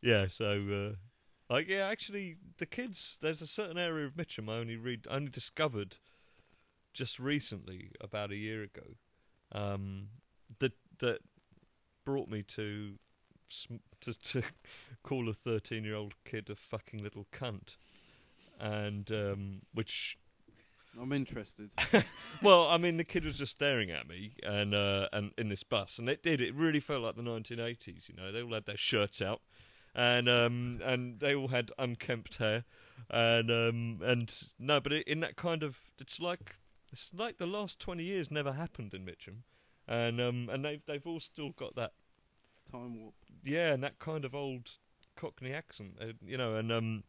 Yeah, so, uh, like, yeah, actually, the kids, there's a certain area of Mitcham I only read, only discovered just recently, about a year ago, um, that that brought me to sm to, to call a thirteen-year-old kid a fucking little cunt, and um, which. I'm interested. Well, I mean, the kid was just staring at me, and uh, and in this bus, and it did. It really felt like the nineteen eighties. You know, they all had their shirts out, and um, and they all had unkempt hair, and um, and no, but it, in that kind of, it's like it's like the last twenty years never happened in Mitcham, and um, and they've they've all still got that time warp. Yeah, and that kind of old Cockney accent, uh, you know, and um.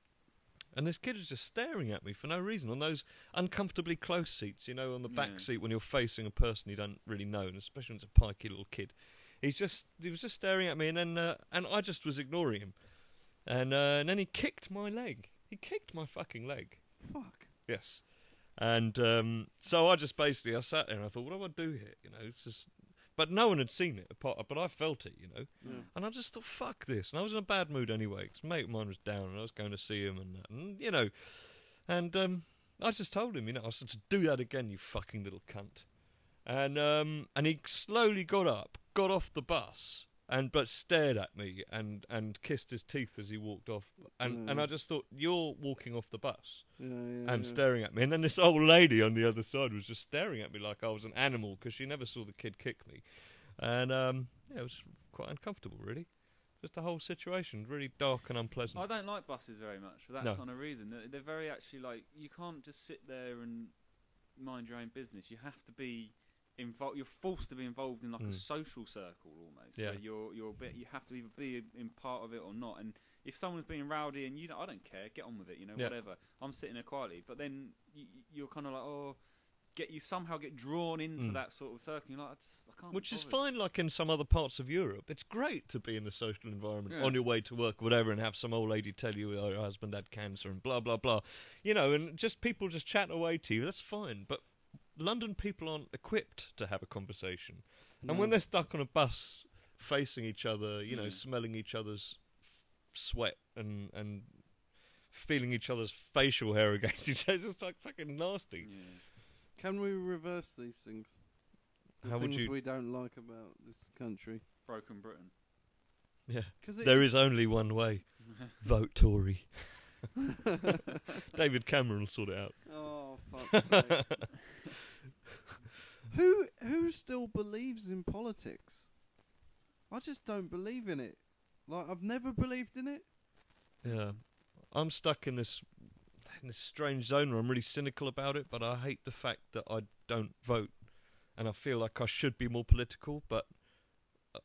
And this kid is just staring at me for no reason on those uncomfortably close seats, you know, on the back yeah. seat when you're facing a person you don't really know, and especially when it's a pikey little kid. He's just he was just staring at me, and then uh, and I just was ignoring him, and uh, and then he kicked my leg. He kicked my fucking leg. Fuck. Yes. And um, so I just basically I sat there and I thought, what do I do here? You know, it's just. But no one had seen it, apart, but I felt it, you know. Yeah. And I just thought, fuck this. And I was in a bad mood anyway, because a mate of mine was down, and I was going to see him, and, that, and you know. And um, I just told him, you know, I said, do that again, you fucking little cunt. And um, and he slowly got up, got off the bus, and but stared at me and, and kissed his teeth as he walked off. And, yeah. and I just thought, you're walking off the bus yeah, yeah, and yeah. staring at me. And then this old lady on the other side was just staring at me like I was an animal, because she never saw the kid kick me. And um, yeah, it was quite uncomfortable, really. Just the whole situation, really dark and unpleasant. I don't like buses very much for that no. kind of reason. They're, they're very actually like, you can't just sit there and mind your own business. You have to be... You're forced to be involved in like mm. a social circle almost. Yeah, where you're you're a bit. You have to either be in part of it or not. And if someone's being rowdy and you, don't, I don't care. Get on with it. You know, yeah. whatever. I'm sitting there quietly. But then you, you're kind of like, oh, get you somehow get drawn into mm. that sort of circle. You're like, I just I can't. Which is fine. Like in some other parts of Europe, it's great to be in the social environment yeah. on your way to work, or whatever, and have some old lady tell you oh, your husband had cancer and blah blah blah. You know, and just people just chatting away to you. That's fine, but. London people aren't equipped to have a conversation. No. And when they're stuck on a bus facing each other, you yeah. know, smelling each other's f sweat and, and feeling each other's facial hair against each other. It's just like fucking nasty. Yeah. Can we reverse these things? The How things would you we don't like about this country. Broken Britain. Yeah. There is only one way. Vote Tory. David Cameron will sort it out. Oh, fuck's sake. Who who still believes in politics? I just don't believe in it. Like, I've never believed in it. Yeah. I'm stuck in this in this strange zone where I'm really cynical about it, but I hate the fact that I don't vote. And I feel like I should be more political, but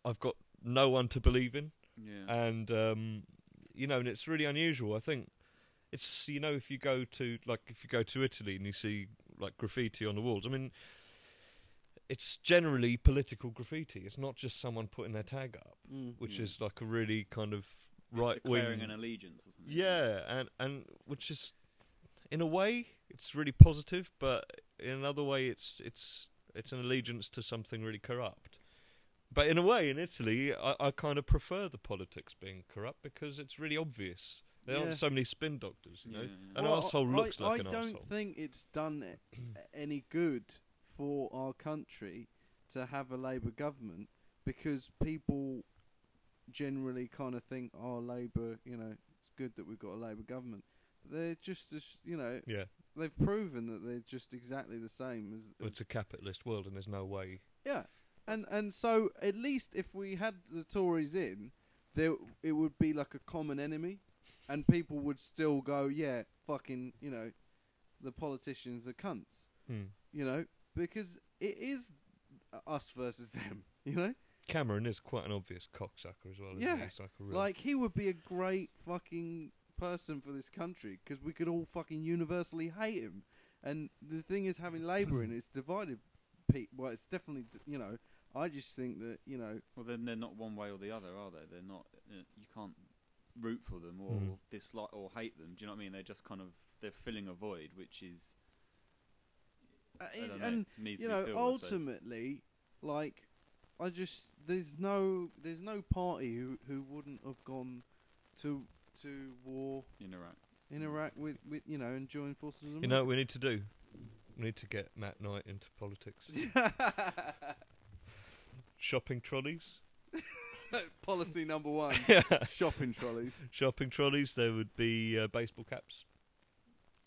I've got no one to believe in. Yeah. And, um, you know, and it's really unusual. I think it's, you know, if you go to, like, if you go to Italy and you see, like, graffiti on the walls, I mean, it's generally political graffiti. It's not just someone putting their tag up, mm, which yeah. is like a really kind of right wing. Declaring an allegiance or something. Yeah, and, and which is, in a way, it's really positive, but in another way, it's it's it's an allegiance to something really corrupt. But in a way, in Italy, I, I kind of prefer the politics being corrupt because it's really obvious. There yeah. aren't so many spin doctors, you yeah, know. Yeah. An well, arsehole I, looks I, like I an arsehole. I don't think it's done any good for our country to have a Labour government because people generally kind of think, oh, Labour, you know, it's good that we've got a Labour government. But they're just, as, you know, yeah. they've proven that they're just exactly the same. as, as It's a capitalist world and there's no way. Yeah. And and so at least if we had the Tories in, there it would be like a common enemy, and people would still go, yeah, fucking, you know, the politicians are cunts, mm. you know, because it is us versus them, you know. Cameron is quite an obvious cocksucker as well. Isn't yeah, he? He's like, a real like he would be a great fucking person for this country because we could all fucking universally hate him. And the thing is, having Labour in, it's divided. Pe- well, it's definitely d- you know. I just think that, you know... Well, then they're not one way or the other, are they? They're not... Uh, you can't root for them or mm. dislike or hate them. Do you know what I mean? They're just kind of... They're filling a void, which is... Uh, I don't know, and, needs you to know, filled, ultimately, I like, I just... There's no there's no party who, who wouldn't have gone to to war... In Iraq. In Iraq with, with you know, and join forces... You know what we need to do? We need to get Matt Knight into politics. Shopping trolleys. Policy number one. Yeah. Shopping trolleys. Shopping trolleys. There would be uh, baseball caps.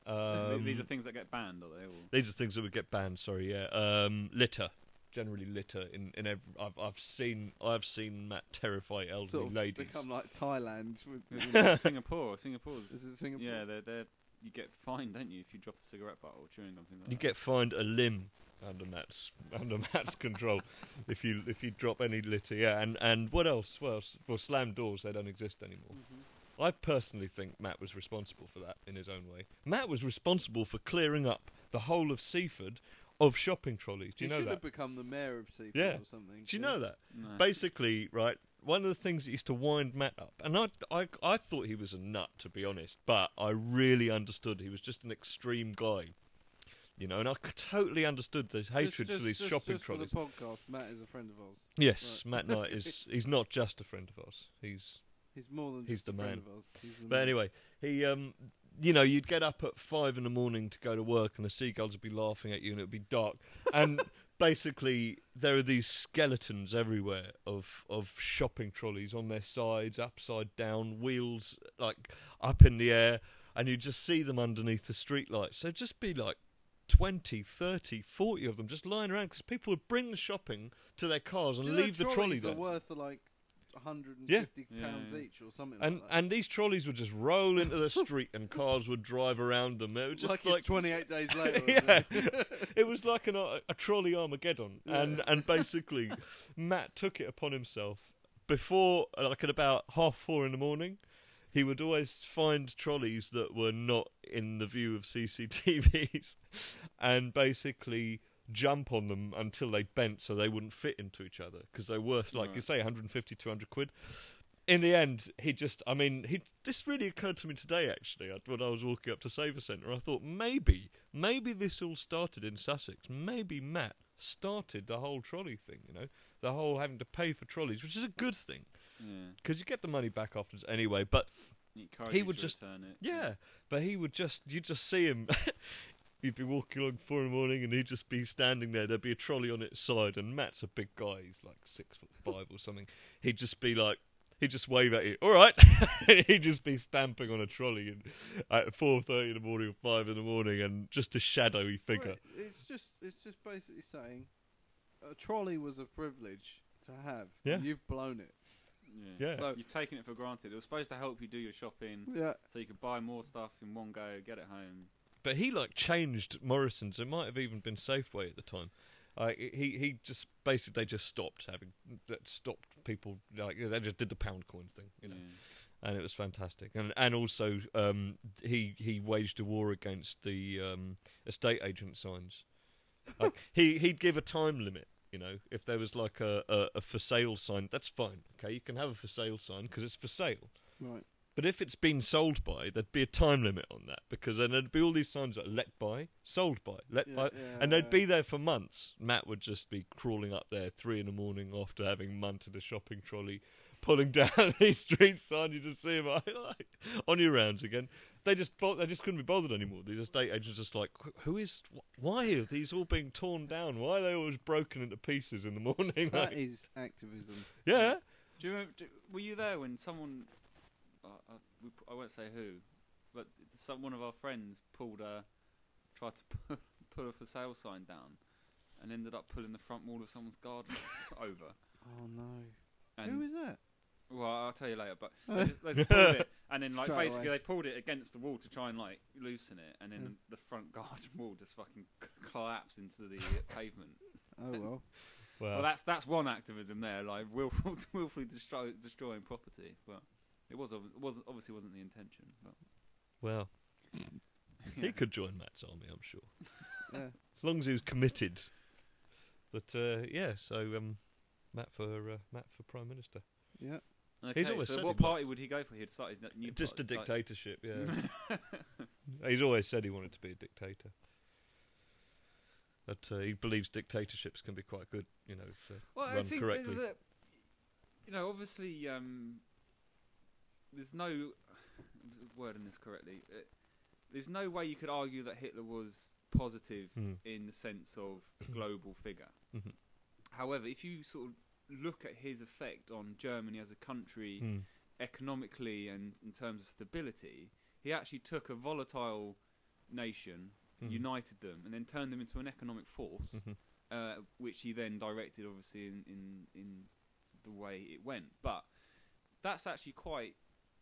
Um, these are things that get banned, are they? Or? These are things that would get banned. Sorry, yeah. Um, litter, generally litter in in every. I've I've seen I've seen Matt terrify elderly sort of ladies. Become like Thailand. With Singapore. Singapore. Is it Singapore? Yeah, they're they're. You get fined, don't you, if you drop a cigarette butt or chewing something like you that? You get fined a limb. Under Matt's under Matt's control, if you if you drop any litter, yeah, and, and what else? Well, well, slam doors, they don't exist anymore. Mm-hmm. I personally think Matt was responsible for that in his own way. Matt was responsible for clearing up the whole of Seaford of shopping trolleys. Do you he know should that? Have become the mayor of Seaford yeah. or something. Do you yeah. know that? No. Basically, right. One of the things that used to wind Matt up, and I, I, I thought he was a nut, to be honest, but I really understood he was just an extreme guy. You know, and I totally understood the hatred just, just, for these just, shopping just trolleys. For the podcast, Matt is a friend of ours. Yes, right. Matt Knight is. He's not just a friend of ours. He's he's more than he's just the a man. Friend of ours. He's the but man. Anyway, he um, you know, you'd get up at five in the morning to go to work, and the seagulls would be laughing at you, and it would be dark. And basically, there are these skeletons everywhere of of shopping trolleys on their sides, upside down, wheels like up in the air, and you just see them underneath the streetlights. So just be like. twenty, thirty, forty of them just lying around because people would bring the shopping to their cars and leave the trolley there. They're worth like one hundred fifty pounds yeah. Yeah, yeah. each or something and, like that. And these trolleys would just roll into the street and cars would drive around them. It was just like, like it's twenty-eight days later. yeah. It was like an, a, a trolley Armageddon. Yeah. And, and basically, Matt took it upon himself before, like at about half four in the morning. He would always find trolleys that were not in the view of C C T Vs and basically jump on them until they bent so they wouldn't fit into each other because they were worth, like right. you say, one fifty, two hundred quid. In the end, he just, I mean, he. this really occurred to me today, actually, when I was walking up to Saver Centre. I thought, maybe, maybe this all started in Sussex. Maybe Matt started the whole trolley thing, you know, the whole having to pay for trolleys, which is a good thing. Because yeah. you get the money back afterwards anyway. But He, he would just return it. Yeah, but he would just, you'd just see him. You'd be walking along four in the morning and he'd just be standing there. There'd be a trolley on its side, and Matt's a big guy. He's like six foot five or something. He'd just be like, he'd just wave at you. All right. He'd just be stamping on a trolley and at four thirty in the morning or five in the morning, and just a shadowy figure. Well, it's just, it's just basically saying, a trolley was a privilege to have. Yeah. You've blown it. Yeah. Yeah. So you've taken it for granted. It was supposed to help you do your shopping. Yeah. So you could buy more stuff in one go, get it home. But he like changed Morrison's. It might have even been Safeway at the time. Uh, he he just basically they just stopped having stopped people like they just did the pound coin thing, you know, yeah. And it was fantastic. And and also um, he he waged a war against the um, estate agent signs. Like he he'd give a time limit. You know, if there was like a, a, a for sale sign, that's fine. Okay, you can have a for sale sign because it's for sale. Right. But if it's been sold by, there'd be a time limit on that, because then there'd be all these signs that are let by, sold by, let yeah, by, yeah, and they'd be there for months. Matt would just be crawling up there three in the morning after having munted a shopping trolley, pulling down these street signs. You just see him like, like, on your rounds again. They just they just couldn't be bothered anymore. These estate agents just like, who is, why are these all being torn down? Why are they always broken into pieces in the morning? That like, is activism. Yeah. Do you remember, do, were you there when someone? I, I, I won't say who, but some one of our friends pulled a, tried to pull a for sale sign down, and ended up pulling the front wall of someone's garden over. Oh no! And who is that? Well, I'll tell you later. But they just, they just pulled it, and then like Straight basically away. They pulled it against the wall to try and like loosen it, and then yeah. the front garden wall just fucking collapsed into the pavement. Oh and, well. Well, well, that's that's one activism there, like willful, willfully destroy, destroying property. Well. It was, was obviously wasn't the intention. But. Well, yeah. He could join Matt's army, I'm sure. Yeah. As long as he was committed. But uh, yeah, so um, Matt for uh, Matt for Prime Minister. Yeah. Okay, he's always so said what party would he go for? He'd start his new Just party. Just a dictatorship, yeah. He's always said he wanted to be a dictator. But uh, he believes dictatorships can be quite good, you know, if uh, well, run I think correctly. A, you know, obviously... Um, There's no wording this correctly. Uh, there's no way you could argue that Hitler was positive mm. in the sense of a global figure. Mm-hmm. However, if you sort of look at his effect on Germany as a country, mm. economically and in terms of stability, he actually took a volatile nation, mm. united them, and then turned them into an economic force, mm-hmm. uh, which he then directed, obviously, in, in in the way it went. But that's actually quite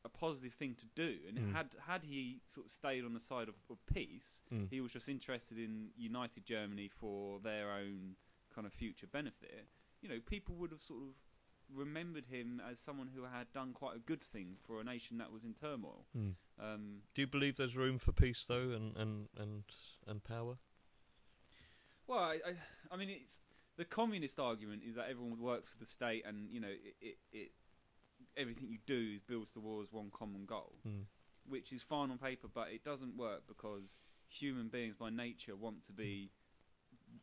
a positive thing to do, and mm. had had he sort of stayed on the side of, of peace, mm. he was just interested in united Germany for their own kind of future benefit. You know, people would have sort of remembered him as someone who had done quite a good thing for a nation that was in turmoil. Mm. Um, do you believe there's room for peace though, and and and, and power? Well, I, I I mean, it's the communist argument is that everyone works for the state, and you know it it. it everything you do is builds towards one common goal, mm. which is fine on paper, but it doesn't work because human beings by nature want to be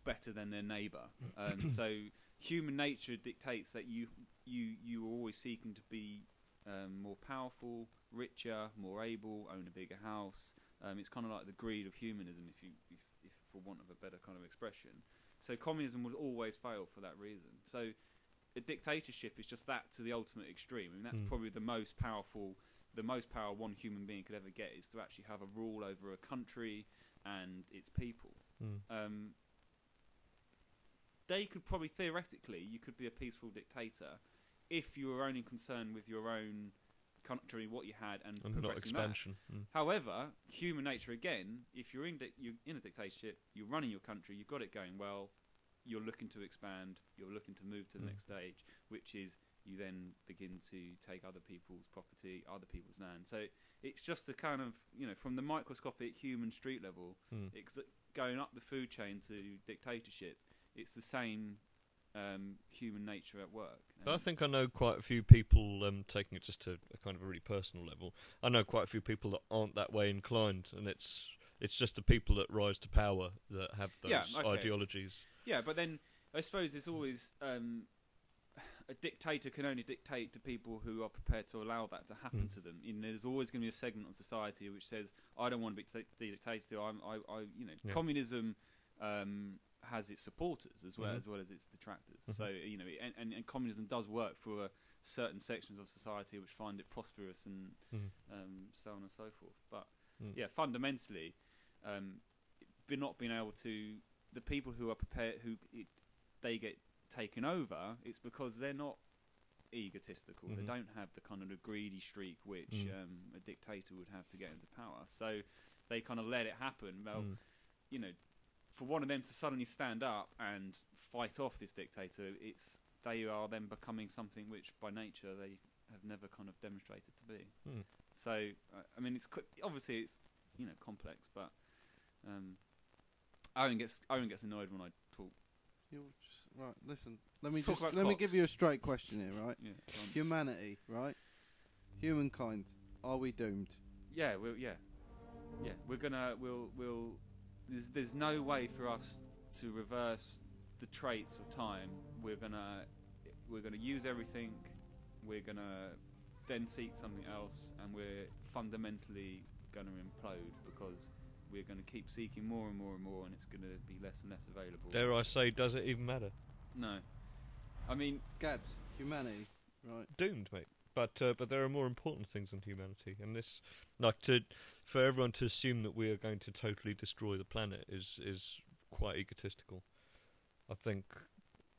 better than their neighbour. Um, so human nature dictates that you you you are always seeking to be um, more powerful, richer, more able, own a bigger house. Um, it's kind of like the greed of humanism, if you if, if for want of a better kind of expression. So communism would always fail for that reason. So a dictatorship is just that to the ultimate extreme. I mean, that's mm. probably the most powerful, the most power one human being could ever get is to actually have a rule over a country and its people. Mm. Um, they could probably theoretically, you could be a peaceful dictator if you were only concerned with your own country, what you had, and, and progressing not expansion. That. Mm. However, human nature again, if you're in, you're in a dictatorship, you're running your country, you've got it going well. You're looking to expand, you're looking to move to the mm. next stage, which is you then begin to take other people's property, other people's land. So it's just the kind of, you know, from the microscopic human street level, mm. it's going up the food chain to dictatorship, it's the same um, human nature at work. But I think I know quite a few people, um, taking it just to a kind of a really personal level, I know quite a few people that aren't that way inclined, and it's it's just the people that rise to power that have those yeah, okay. ideologies. Yeah, but then I suppose there's always um, a dictator can only dictate to people who are prepared to allow that to happen mm. to them. You know, there's always going to be a segment of society which says, I don't want to be dictated to. I'm, I, I, you know, yeah. Communism um, has its supporters as well, mm-hmm. as well as its detractors. Mm-hmm. So, you know, and, and, and communism does work for uh, certain sections of society which find it prosperous and mm-hmm. um, so on and so forth. But, mm. yeah, fundamentally, um, not being able to... The people who are prepared, who it, they get... taken over, it's because they're not egotistical. Mm-hmm. They don't have the kind of the greedy streak which mm. um, a dictator would have to get into power. So they kind of let it happen. Well, mm. you know, for one of them to suddenly stand up and fight off this dictator, it's they are then becoming something which by nature they have never kind of demonstrated to be. Mm. So, I mean, it's obviously it's, you know, complex, but um, Owen gets Owen gets annoyed when I talk. You're just, right, listen, let me just, let clocks. me give you a straight question here, right? Yeah, humanity, right? Humankind, are we doomed? Yeah, we're, yeah. Yeah, we're gonna, we'll, we'll, there's, there's no way for us to reverse the traits of time. We're gonna, we're gonna use everything, we're gonna then seek something else, and we're fundamentally gonna implode because... We're going to keep seeking more and more and more, and it's going to be less and less available. Dare I say, does it even matter? No. I mean... Gabs, humanity, right? Doomed, mate. But uh, but there are more important things than humanity, and this... Like, to for everyone to assume that we are going to totally destroy the planet is is quite egotistical. I think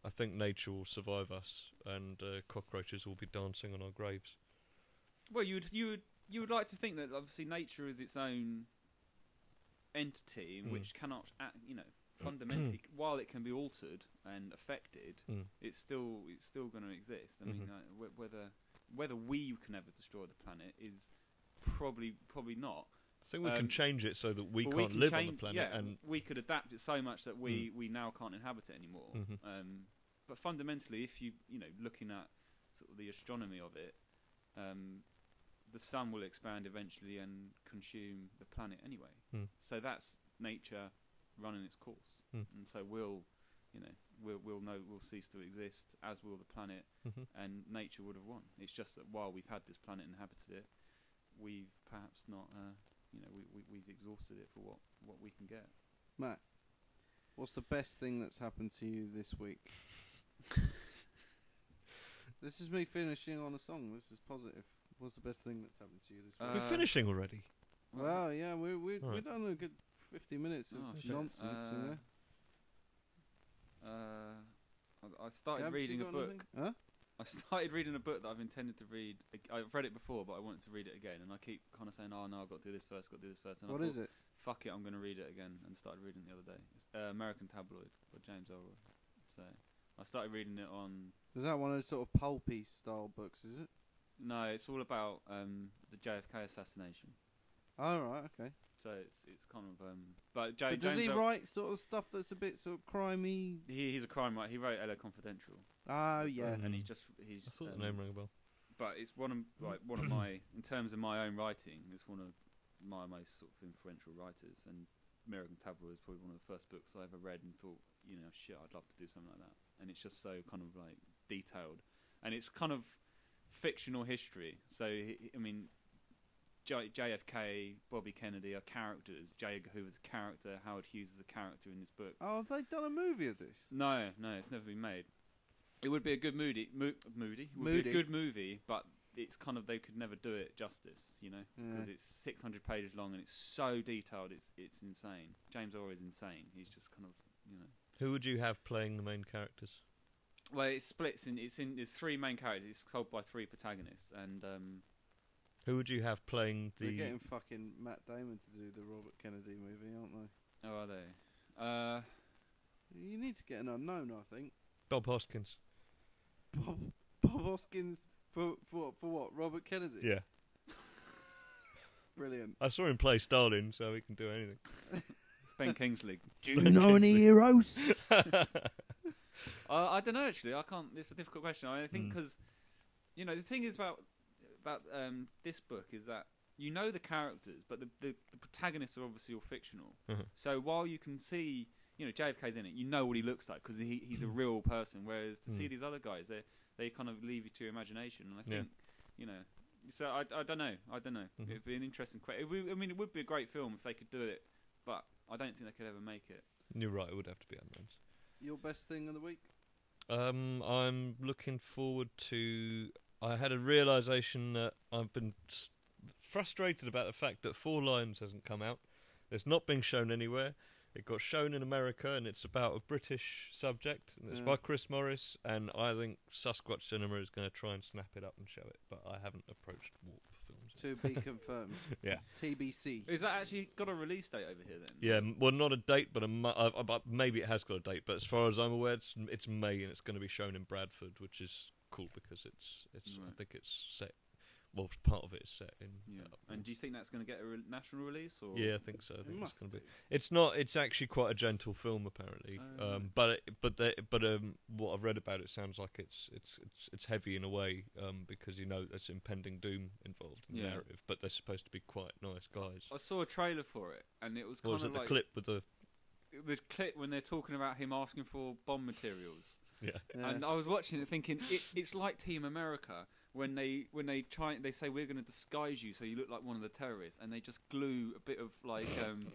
I think nature will survive us, and uh, cockroaches will be dancing on our graves. Well, you would, you would, you would like to think that, obviously, nature is its own... entity mm. which cannot act, you know, fundamentally while it can be altered and affected mm. it's still it's still going to exist. I mm-hmm. mean uh, w- whether whether we can ever destroy the planet is probably probably not. I think we um, can change it so that we can't we can live change, on the planet, yeah, and we could adapt it so much that we mm. we now can't inhabit it anymore. Mm-hmm. Um, but fundamentally, if you you know looking at sort of the astronomy of it, um the sun will expand eventually and consume the planet anyway. Mm. So that's nature running its course, mm. and so we'll, you know, we'll we'll know we'll cease to exist, as will the planet, mm-hmm. and nature would have won. It's just that while we've had this planet and inhabited it, we've perhaps not, uh, you know, we, we we've exhausted it for what what we can get. Matt, what's the best thing that's happened to you this week? This is me finishing on a song. This is positive. What's the best thing that's happened to you this week? Uh, we're finishing already. Well, yeah, we're we're, right. we're done a good fifty minutes of oh, nonsense. Uh, you know? uh, I started Gab, reading a book. Anything? Huh? I started reading a book that I've intended to read. I've read it before, but I wanted to read it again, and I keep kind of saying, "Oh no, I've got to do this first, got to do this first." And what I thought, is it? Fuck it, I'm going to read it again, and started reading it the other day. It's uh, American Tabloid by James Elroy. So I started reading it on. Is that one of those sort of pulpy style books? Is it? No, it's all about um, the J F K assassination. Oh, right, okay. So it's it's kind of... Um, but, J- but does James he write sort of stuff that's a bit sort of crimey? He, he's a crime writer. He wrote L A Confidential. Oh, yeah. Mm. And he just... He's, I thought um, the name rang a bell. But it's one of, like, one of my... In terms of my own writing, it's one of my most sort of influential writers. And American Tabloid is probably one of the first books I ever read and thought, you know, shit, I'd love to do something like that. And it's just so kind of, like, detailed. And it's kind of... fictional history. So I mean, J- JFK, Bobby Kennedy are characters. J. Edgar Hoover's a character. Howard Hughes is a character in this book. Oh, have they done a movie of this? No, no, it's never been made. It would be a good moody, mo- moody, it would moody. be a good movie, but it's kind of they could never do it justice, you know, because yeah. it's six hundred pages long and it's so detailed. It's it's insane. James Orr is insane. He's just kind of, you know. Who would you have playing the main characters? Well, it splits in. It's in. There's three main characters. It's told by three protagonists, and um, who would you have playing the? They're getting fucking Matt Damon to do the Robert Kennedy movie, aren't they? Oh, are they? Uh, you need to get an unknown, I think. Bob Hoskins. Bob Bob Hoskins for for for what? Robert Kennedy. Yeah. Brilliant. I saw him play Stalin, so he can do anything. Ben Kingsley. Do you know any heroes? Uh, I don't know, actually. I can't. It's a difficult question. I, mean, I think because, mm. you know, the thing is about about um, this book is that you know the characters, but the, the, the protagonists are obviously all fictional. Mm-hmm. So while you can see, you know, J F K's in it, you know what he looks like because he, he's a real person. Whereas to mm. see these other guys, they they kind of leave you to your imagination. And I think, yeah. you know, so I, I don't know, I don't know. Mm-hmm. It'd be an interesting question. I mean, it would be a great film if they could do it, but I don't think they could ever make it. You're right. It would have to be unknowns. Your best thing of the week? Um, I'm looking forward to. I had a realisation that I've been frustrated about the fact that Four Lions hasn't come out. It's not being shown anywhere. It got shown in America, and it's about a British subject, and it's yeah. by Chris Morris, and I think Sasquatch Cinema is going to try and snap it up and show it, but I haven't approached Warp Films. To be confirmed. Yeah. T B C. Is that actually got a release date over here, then? Yeah, well, not a date, but a mu- I, I, maybe it has got a date, but as far as I'm aware, it's, it's May, and it's going to be shown in Bradford, which is cool, because it's, it's right. I think it's set. Well, part of it is set in. Yeah. And do you think that's going to get a re- national release? Or? Yeah, I think so. I think it must it's, be. it's not. It's actually quite a gentle film, apparently. Uh, um, but it, but they, but um, what I've read about it sounds like it's it's it's, it's heavy in a way um, because you know there's impending doom involved in yeah. the narrative. But they're supposed to be quite nice guys. I saw a trailer for it, and it was kind was of it like the clip with the. This clip when they're talking about him asking for bomb materials. Yeah. yeah. And I was watching it thinking, it, it's like Team America when they when they try they say we're going to disguise you so you look like one of the terrorists, and they just glue a bit of like um,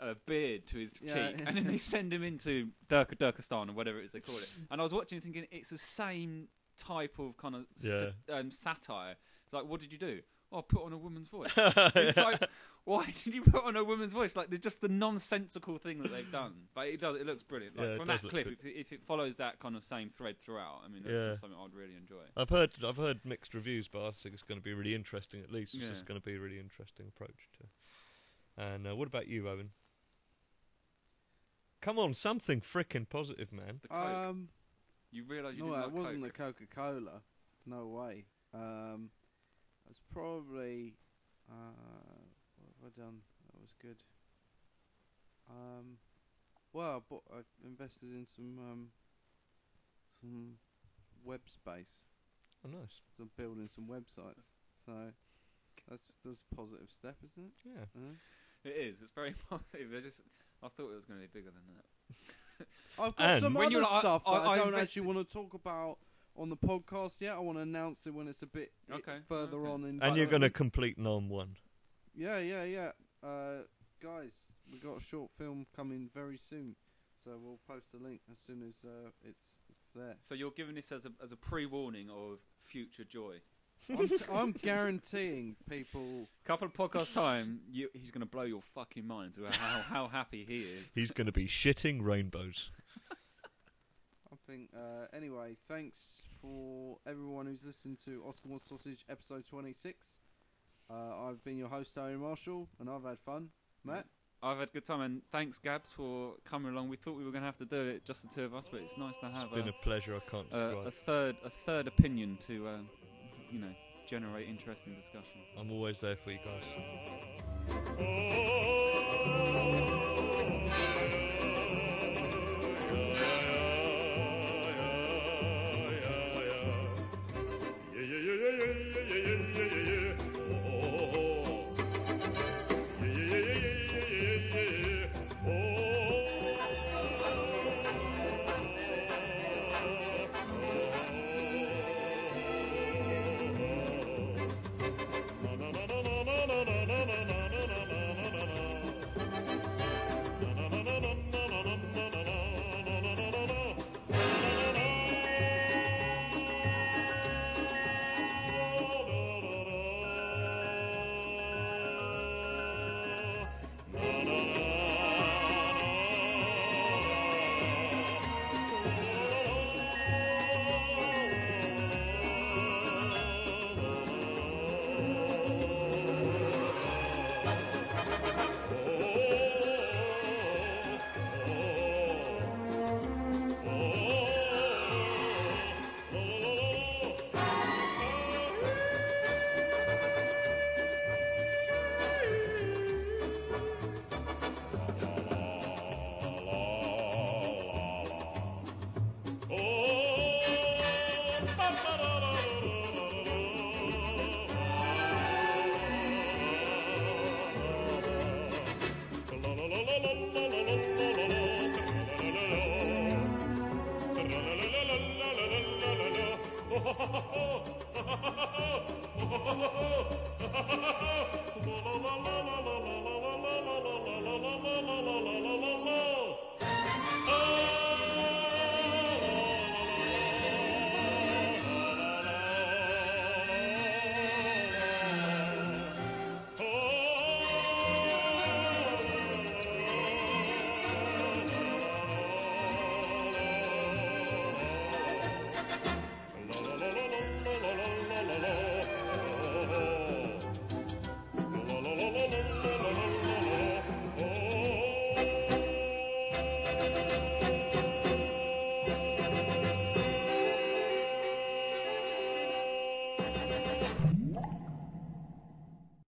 a beard to his yeah. cheek, and then they send him into Durka Durkistan or whatever it is they call it. And I was watching it thinking it's the same type of kind of yeah. sa- um, satire. It's like, what did you do? Oh, put on a woman's voice. It's like, why did you put on a woman's voice? Like, they're just the nonsensical thing that they've done. But it does, it looks brilliant. Like, yeah, from that clip, if, if it follows that kind of same thread throughout, I mean, that's yeah. something I'd really enjoy. I've heard, I've heard mixed reviews, but I think it's going to be really interesting. At least, it's yeah. just going to be a really interesting approach to. And uh, what about you, Owen? Come on, something frickin' positive, man. The Coke. Um, you realise you no, didn't like Coke? No, it wasn't the Coca-Cola. No way. Um... It's probably uh, what have I done? That was good. Um, well, I, bought, I invested in some um, some web space. Oh, nice! So I'm building some websites, so that's that's a positive step, isn't it? Yeah, uh-huh. It is. It's very positive. I just I thought it was going to be bigger than that. I've got and some other like, stuff I, that I, I don't actually want to talk about. On the podcast, yeah, I want to announce it when it's a bit okay. further okay. on. In and you're going to complete Norm one. Yeah, yeah, yeah. Uh, guys, we've got a short film coming very soon, so we'll post a link as soon as uh, it's it's there. So you're giving this as a as a pre-warning of future joy. I'm, t- I'm guaranteeing people. Couple of podcasts time, you, he's going to blow your fucking minds about how, how happy he is. He's going to be shitting rainbows. I think, uh, anyway, thanks for everyone who's listened to Oscar Wants a Sausage episode twenty-six. Uh, I've been your host, Owen Marshall, and I've had fun. Matt? I've had a good time, and thanks, Gabs, for coming along. We thought we were going to have to do it, just the two of us, but it's nice to have it's been a, a pleasure, I can't describe. A, a, third, a third opinion to, uh, you know, generate interesting discussion. I'm always there for you guys. Bye.